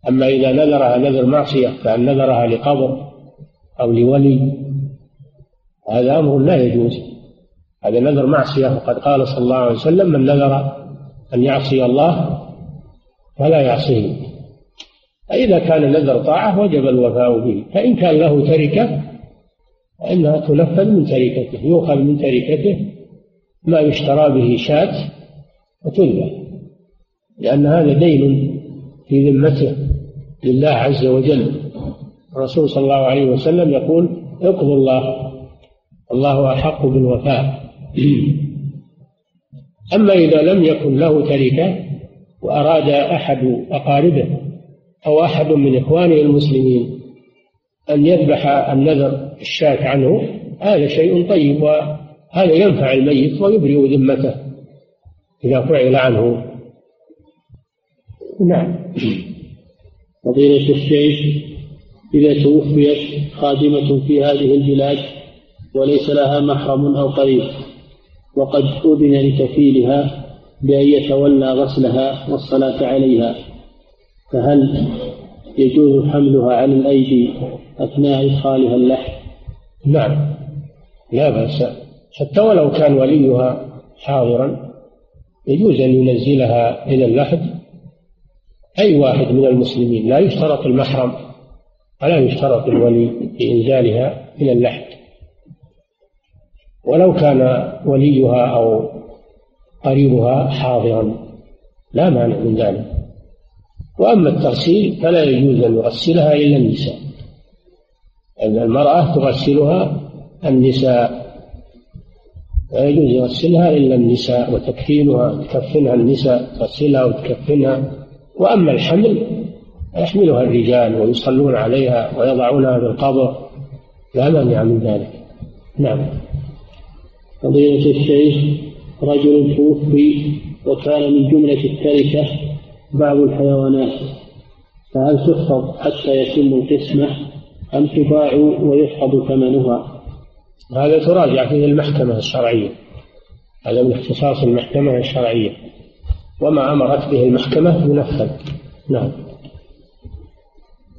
أما إذا نذرها نذر معصية، فأن نذرها لقبر أو لولي، هذا أمر لا يجوز، هذا نذر معصية، وقد قال صلى الله عليه وسلم: من نذر أن يعصي الله فلا يعصيه. فإذا كان نذر طاعة وجب الوفاء به، فإن كان له تركة فإنها تنفذ من تركته، يؤخذ من تركته ما يشترى به شاة وتذبح، لأن هذا دين في ذمته لله عز وجل. الرسول صلى الله عليه وسلم يقول: اقضوا الله أحق بالوفاء. أما إذا لم يكن له تركة وأراد أحد أقاربه أو أحد من إخوانه المسلمين أن يذبح النذر الشاة عنه، هذا شيء طيب، وهذا ينفع الميت ويبرئ ذمته إذا فعل عنه. نعم. فضيلة الشيخ، إذا توفيت خادمة في هذه البلاد وليس لها محرم أو قريب وقد أذن لكفيلها بأن يتولى غسلها والصلاة عليها، فهل يجوز حملها على الأيدي أثناء إدخالها اللحم؟ نعم، لا بأس، حتى ولو كان وليها حاضرا يجوز أن ينزلها إلى اللحد أي واحد من المسلمين، لا يشترط المحرم ولا يشترط الولي في إنزالها إلى اللحد، ولو كان وليها أو قريبها حاضرا لا مانع من ذلك. وأما التغسيل فلا يجوز أن يغسلها إلا النساء، أن المرأة تغسلها النساء، لا يجوز يغسلها إلا النساء، وتكفينها تكفنها النساء، تغسلها وتكفنها. وأما الحمل يحملها الرجال ويصلون عليها ويضعونها بالقبر، لا مانع من ذلك. نعم. قضية الشيخ، رجل توفي وكان من جملة التركة بعض الحيوانات، فهل تحفظ حتى يتم القسمة أم تباع ويحفظ ثمنها؟ هذا تراجع فيه المحكمة الشرعية، هذا من اختصاص المحكمة الشرعية، وما أمرت به المحكمة ينفذ. نعم.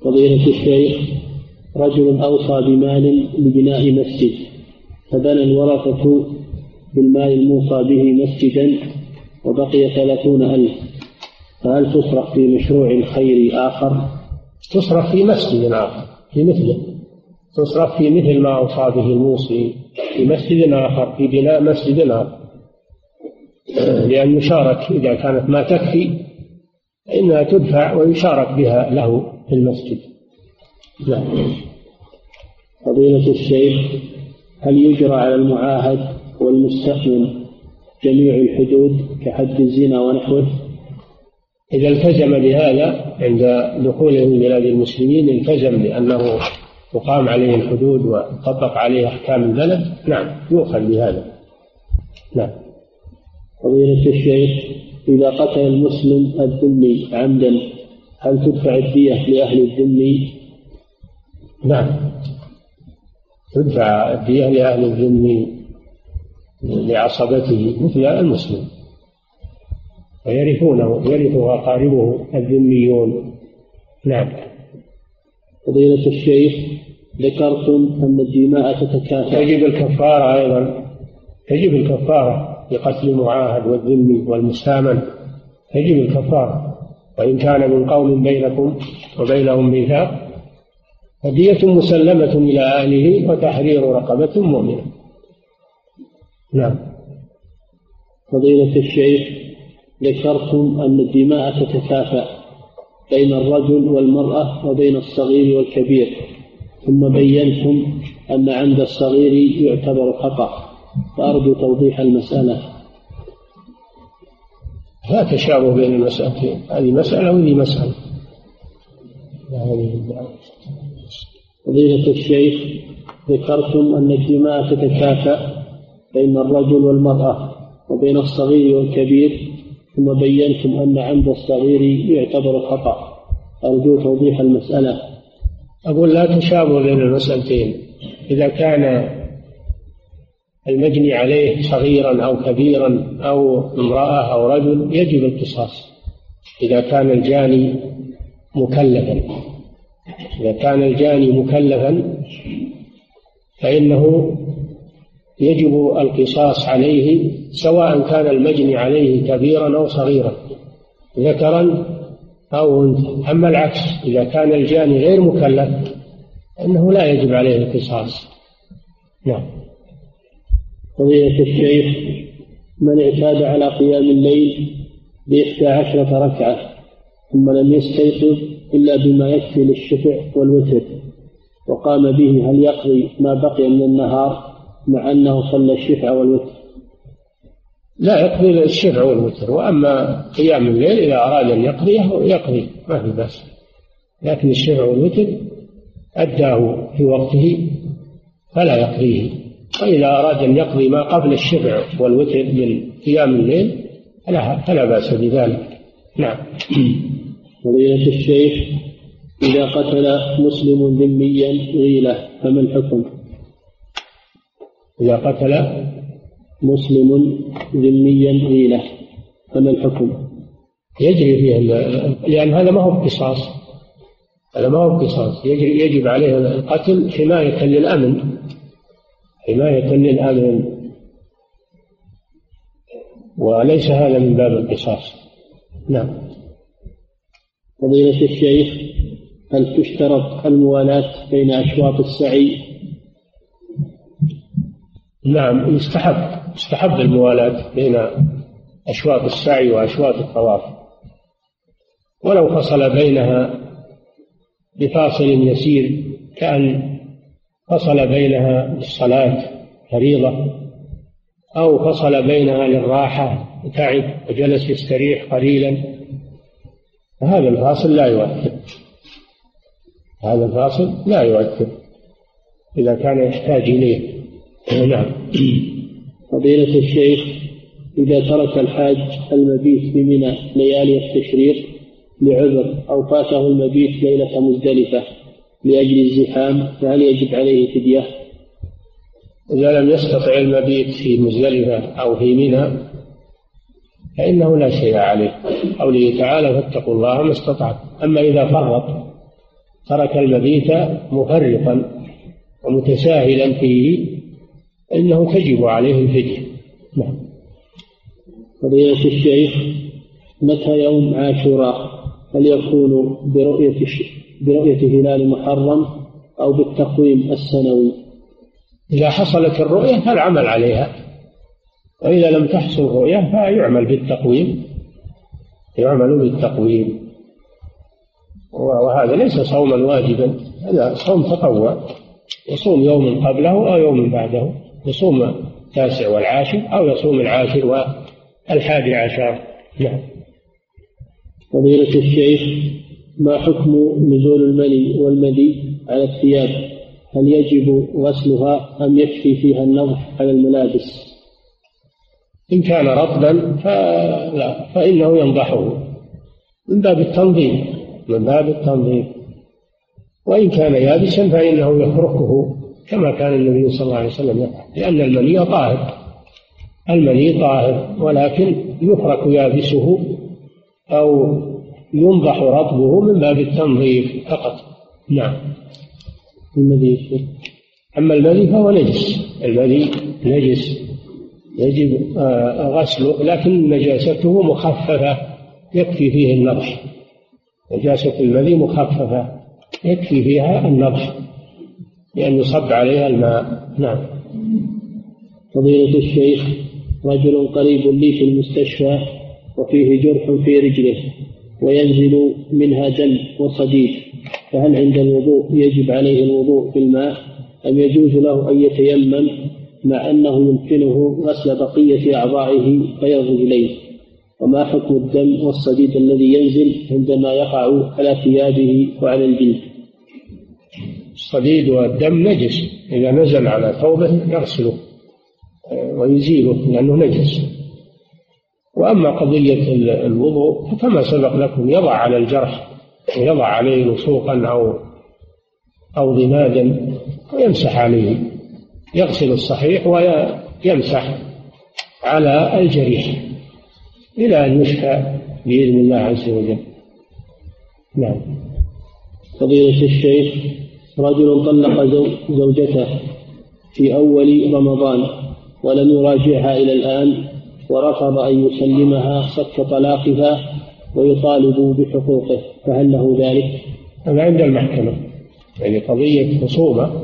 قضية الشيخ، رجل أوصى بمال لبناء مسجد فبنى الورثة بالمال الموصى به مسجدا وبقي 30,000، فهل تصرف في مشروع خيري آخر؟ تصرف في مسجد آخر في مثله، تصرف في مثل ما أوصى به الموصي في مسجد آخر، في بناء مسجد آخر، لأن يشارك إذا كانت ما تكفي إنها تدفع ويشارك بها له في المسجد. لا. فضيلة الشيخ، هل يجرى على المعاهد والمستأمن جميع الحدود كحد الزنا ونحوه؟ إذا التزم بهذا عند دخوله بلاد المسلمين التزم لأنه تقام عليه الحدود وتطبق عليه أحكام البلد، نعم يؤخذ بهذا. نعم. فضيلة الشيخ، إذا قتل المسلم الذمي عمدا هل تدفع الدية لأهل الذمي؟ نعم، تدفع الدية لأهل الذمي لعصبته مثل المسلم، ويرثونه يرثها أقاربه الذميون. نعم. فضيلة الشيخ، ذكرتم أن الدماء تتكاثر، تجب الكفارة أيضا، تجب الكفارة لقتل المعاهد والذمي والمستأمن، تجب الكفارة، وإن كان من قوم بينكم وبينهم ميثاق فدية مسلمة إلى أهله وتحرير رقبة مؤمنة. نعم. فضيلة الشيخ، ذكرتم أن الدماء تتكافأ بين الرجل والمرأة وبين الصغير والكبير، ثم بينتم أن عند الصغير يعتبر خطأ، فأرجو توضيح المسألة. لا تشابه بين المسألتين، هذه مسألة وهذه مسألة. فضيلة الشيخ، ذكرتم أن الدماء تتكافأ بين الرجل والمرأة وبين الصغير والكبير، ثم بينتم أن عمد الصغير يعتبر خطأ، أرجو توضيح المسألة. أقول لا تشابه بين المسألتين، إذا كان المجني عليه صغيرا أو كبيرا أو امرأة أو رجل يجب القصاص، إذا كان الجاني مكلفا، إذا كان الجاني مكلفا فإنه يجب القصاص عليه، سواء كان المجني عليه كبيرا أو صغيرا، ذكرا أو أنثى. أما العكس، إذا كان الجاني غير مكلف أنه لا يجب عليه القصاص. نعم. قضية الشيخ، من اعتاد على قيام الليل ب11 ركعة ثم لم يستيقظ إلا بما يكفي للشفع والوتر وقام به، هل يقضي ما بقي من النهار مع أنه صلى الشفع والوتر؟ لا يقضي الشفع والوتر. وأما قيام الليل إذا أراد أن يقضيه يقضي ما في بأس، لكن الشفع والوتر أداه في وقته فلا يقضيه. وإذا أراد أن يقضي ما قبل الشفع والوتر من قيام الليل فلا بأس بذلك. نعم. فضيلة الشيخ، إذا قتل مسلم ذميا غيلة فما الحكم؟ إذا قتل مسلم ذميا غيلة فما الحكم؟ يجري فيه، لأن هذا ما هو قصاص، هذا ما هو قصاص، يجب عليه القتل حماية للأمن، حماية للأمن، وليس هذا من باب القصاص. نعم. فضيلة الشيخ، هل تشترط الموالاة بين أشواط السعي؟ نعم، يستحب الموالاة بين أشواط السعي وأشواط الطواف، ولو فصل بينها بفاصل يسير، كأن فصل بينها للصلاة فريضة، أو فصل بينها للراحة تعب وجلس يستريح قليلا، هذا الفاصل لا يؤثر، هذا الفاصل لا يؤثر إذا كان يحتاج إليه. نعم. فضيلة الشيخ، إذا ترك الحاج المبيت بمنى ليالي التشريق لعذر أو فاته المبيت ليلة مزدلفة لأجل الزحام، فهل يجب عليه فدية؟ إذا لم يستطع المبيت في مزدلفة أو في منى فإنه لا شيء عليه، قوله تعالى فاتقوا الله ما استطعتم. أما إذا فرط، ترك المبيت مفرطا ومتساهلا فيه، إنه تجب عليه الفدية. نعم. فضيلة الشيخ، متى يوم عاشوراء؟ هل يكون برؤية هلال محرم أو بالتقويم السنوي؟ إذا حصلت الرؤية فالعمل عليها، وإذا لم تحصل رؤية فيعمل بالتقويم، يعمل بالتقويم، وهذا ليس صوما واجبا، هذا صوم تطوع، يصوم يوم قبله أو يوم بعده، يصوم التاسع والعاشر أو يصوم العاشر والحادي عشر. نعم. فضيلة الشيخ، ما حكم نزول المني والمذي على الثياب؟ هل يجب غسلها أم يكفي فيها النضح على الملابس؟ إن كان رطبا فلا، فإنه ينضحه من باب التنظيف، من باب التنظيف، وإن كان يابسا فإنه يفركه كما كان النبي صلى الله عليه وسلم يفعل، لأن المني طاهر، المني طاهر، ولكن يفرك يابسه أو ينضح رطبه من باب التنظيف فقط. نعم. المذي، أما المذي فهو نجس، المذي نجس يجب غسله، لكن نجاسته مخففة يكفي فيه النضح، نجاسة المذي مخففة يكفي فيها النضح، لأن يصب عليها الماء. نعم. فضيلة الشيخ، رجل قريب لي في المستشفى وفيه جرح في رجله وينزل منها دم وصديد، فهل عند الوضوء يجب عليه الوضوء بالماء أم يجوز له أن يتيمم، مع أنه يمكنه غسل بقية أعضائه غير رجليه؟ وما حكم الدم والصديد الذي ينزل عندما يقع على ثيابه وعلى الجلد؟ الصديد والدم نجس، إذا نزل على ثوبه يغسله ويزيله لأنه نجس. وأما قضية الوضوء فكما سبق لكم، يضع على الجرح، يضع عليه لصوقا أو ضمادا ويمسح عليه، يغسل الصحيح ويمسح على الجريح إلى أن يشفى بإذن الله عز وجل. نعم. فضيلة الشيخ، رجل طلق زوجته في أول رمضان ولم يراجعها إلى الآن، ورفض أن يسلمها صك طلاقها ويطالب بحقوقه، فهل له ذلك؟ هذا عند المحكمة، يعني قضية خصومة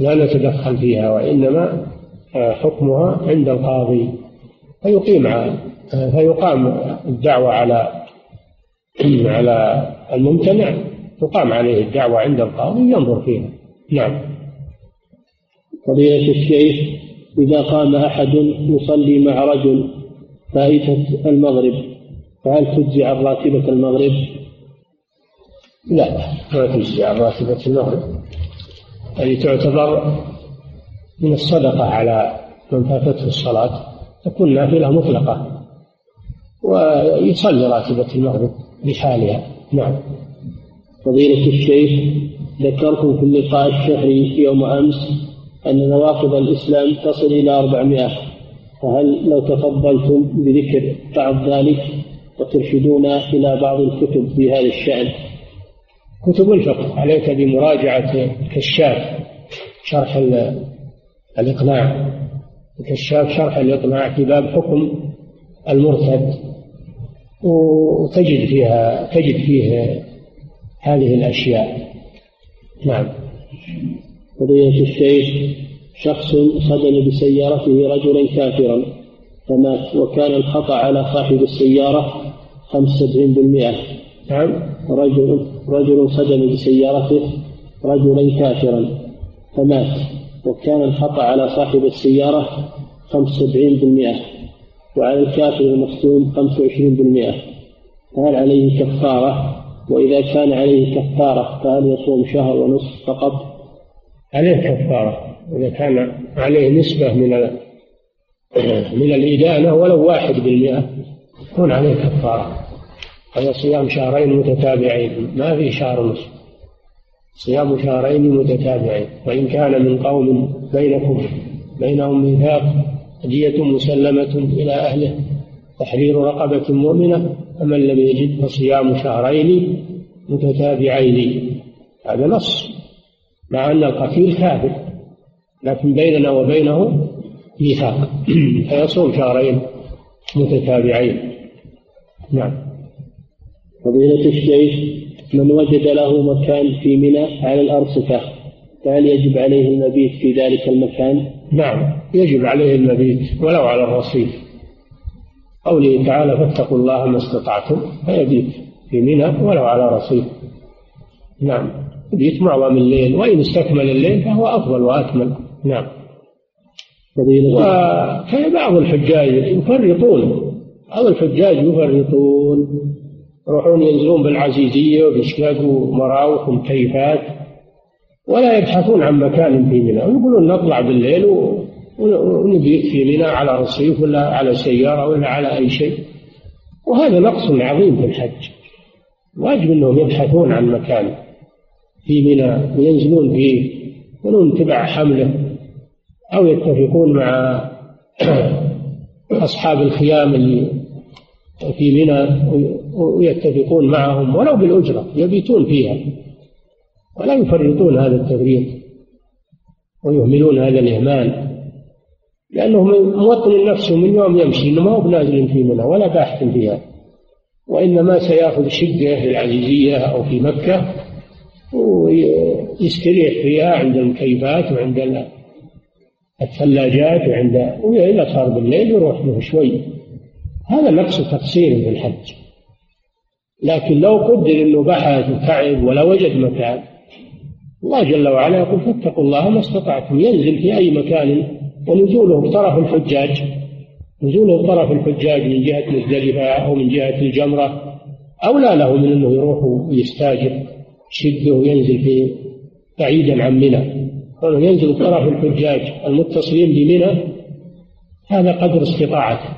لا نتدخل فيها، وإنما حكمها عند القاضي، فيقام الدعوة على الممتنع، تقام عليه الدعوة عند القاضي ينظر فيها. نعم. قضية الشيخ، إذا قام أحد يصلي مع رجل فائتة المغرب فهل تجزي عن راتبة المغرب؟ لا، ما تجزي عن راتبة المغرب، يعني تعتبر من الصدقة على من فاتته الصلاة، تكون نافلة مطلقة ويصلي راتبة المغرب بحالها. نعم. فضيلة الشيخ، ذكرتم في اللقاء الشهري يوم أمس أن نواقض الإسلام تصل إلى 400، فهل لو تفضلتم بذكر بعض ذلك وترشدونا إلى بعض الكتب في هذا الشأن؟ كتب الفقه عليك بمراجعة كشاف شرح الإقناع، كشاف شرح الإقناع في باب حكم المرتد، وتجد فيها فيه هذه الأشياء. نعم. قضية الشيخ، شخص صدم بسيارته رجلا كافرا فمات، وكان الخطأ على صاحب السيارة 75%. نعم. رجل صدم بسيارته رجلا كافرا فمات، وكان الخطأ على صاحب السيارة 75% وعلى الكافر المصدوم 25%، فهل عليه كفارة؟ وإذا كان عليه كفارة فهل يصوم شهر ونصف فقط؟ عليه كفارة إذا كان عليه نسبة من الإدانة ولو 1%، يكون عليه كفارة. هذا صيام شهرين متتابعين، ما في شهر ونصف، صيام شهرين متتابعين. وإن كان من قوم بينهم ميثاق دية مسلمة إلى أهله، تحرير رقبة مؤمنة، فمن لم يجد فصيام شهرين متتابعين. هذا نص، مع أن القتيل كافر لكن بيننا وبينه ميثاق فيصوم شهرين متتابعين. نعم. فضيلة الشيخ، من وجد له مكان في منى على الأرصفة فهل يجب عليه المبيت في ذلك المكان؟ نعم، يجب عليه المبيت ولو على الرصيف، قوله تعالى فاتقوا الله ما استطعتم، فيبيت في منى ولو على رصيف. نعم، يبيت معظم الليل، وإن استكمل الليل فهو أفضل وأكمل. نعم. وبعض الحجاج يفرطون، يروحون ينزلون بالعزيزية وبشقاق ومراوح ومكيفات ولا يبحثون عن مكان في منى، ويقولون نطلع بالليل ونبيت في منى على رصيف ولا على سيارة ولا على أي شيء، وهذا نقص عظيم في الحج. واجب أنهم يبحثون عن مكان في منى وينزلون فيه ولون تبع حمله، أو يتفقون مع أصحاب الخيام اللي في منى ويتفقون معهم ولو بالأجرة، يبيتون فيها ولا يفرطون هذا التفريط ويهملون هذا الإهمال، لأنه موطن نفسه من يوم يمشي إنه ما هو بنازل في منى ولا باحث فيها، وإنما سيأخذ شقة في العزيزية أو في مكة ويستريح فيها عند المكيفات وعند الثلاجات وإلى صار بالليل يروح له شوي. هذا نقص تقصير في الحج، لكن لو قدر أنه بحث وتعب ولا وجد مكان، الله جل وعلا يقول فاتقوا الله ما استطعتم، ينزل في أي مكان. ونزوله بطرف الحجاج، من جهة مزدلفة أو من جهة الجمرة أولى له من أنه يروح ويستاجر شده وينزل فيه بعيدا عن منى. ينزل بطرف الحجاج المتصلين بمنى، هذا قدر استطاعته.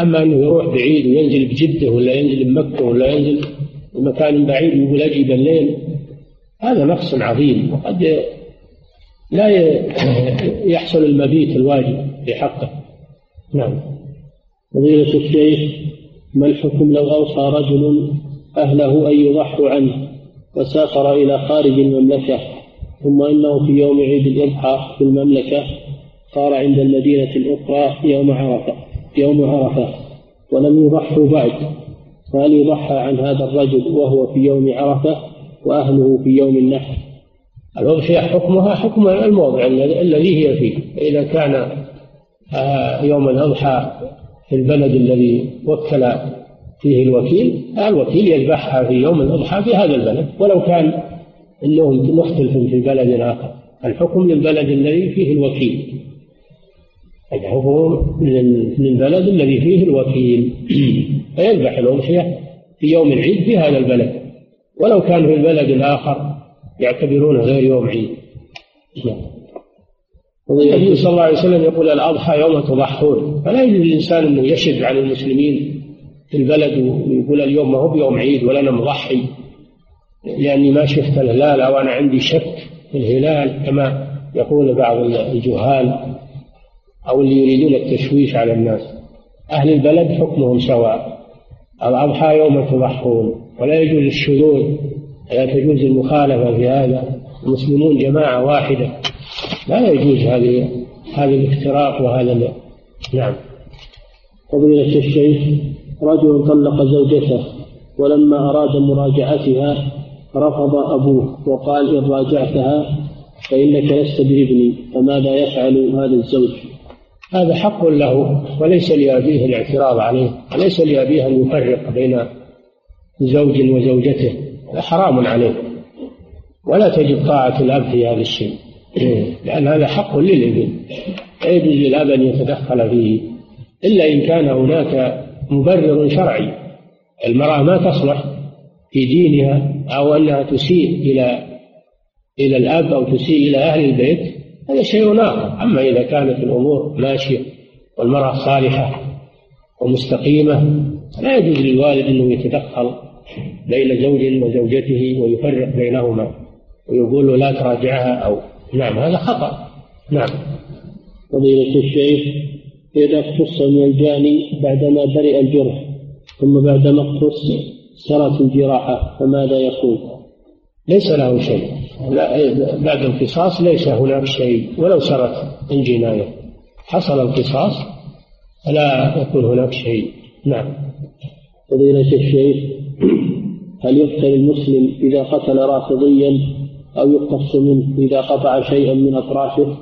أما أنه يروح بعيد وينزل بجده ولا ينزل بمكة ولا ينزل بمكان بعيد ويقول أجي بالليل، هذا نقص عظيم، وقد لا يحصل المبيت الواجب بحقه. نعم. فضيلة الشيخ، ما الحكم لو أوصى رجل أهله أن يضحوا عنه وسافر إلى خارج المملكة، ثم إنه في يوم عيد الأضحى في المملكة صار عند المدينة الأخرى يوم عرفة ولم يضحوا بعد، فهل يضحى عن هذا الرجل وهو في يوم عرفة وأهله في يوم النحر؟ الأضحية حكمها حكم الموضع الذي هي فيه. إذا كان يوم الأضحى في البلد الذي وكل فيه الوكيل، الوكيل يذبحها في يوم الأضحى في هذا البلد، ولو كان أنهم مختلفين في بلد آخر، الحكم للبلد الذي فيه الوكيل. يذهبهم للبلد الذي فيه الوكيل فيذبح الأضحية في يوم العيد في هذا البلد، ولو كان في البلد الآخر يعتبرونه غير يوم عيد. النبي صلى الله عليه وسلم يقول الأضحى يوم تضحون، فلا يجوز الإنسان أنه يشد على المسلمين في البلد ويقول اليوم ما هو بيوم عيد ولا أنا مضحي لأني ما شفت الهلال أو أنا عندي شك في الهلال كما يقول بعض الجهال أو اللي يريدون التشويش على الناس. أهل البلد حكمهم سواء، الأضحى يوم تضحون، ولا يجوز الشذوذ، لا تجوز المخالفة في هذا، المسلمون جماعة واحدة، لا يجوز هذا الافتراق وهذا. نعم. فضيلة الشيخ، رجل طلق زوجته ولما أراد مراجعتها رفض أبوه وقال إن راجعتها فإنك لست بابني، فماذا يفعل هذا الزوج؟ هذا حق له وليس لأبيه الاعتراض عليه، وليس لأبيه أن يفرق بين زوج وزوجته، حرام عليه، ولا تجب طاعة الأب في هذا الشيء لأن هذا حق للابن، لا يجوز للأب أن يتدخل فيه إلا إن كان هناك مبرر شرعي، المرأة ما تصلح في دينها أو أنها تسيء إلى الأب أو تسيء إلى أهل البيت، هذا شيء آخر. أما إذا كانت الأمور ماشية والمرأة صالحة ومستقيمة لا يجوز للوالد أنه يتدخل بين زوج وزوجته ويفرق بينهما ويقول له لا تراجعها أو نعم، هذا خطأ. نعم. فضيلة الشيخ، إذا اقتص من الجاني بعدما برئ الجرح ثم بعدما اقتص سرت الجراحة فماذا يقول؟ ليس له شيء، بعد القصاص ليس هناك شيء، ولو سرت الجناية حصل القصاص فلا يكون هناك شيء. نعم. فضيلة الشيخ، هل يقتل المسلم إذا قتل رافضيا أو يقتص منه إذا قطع شيئا من أطرافه؟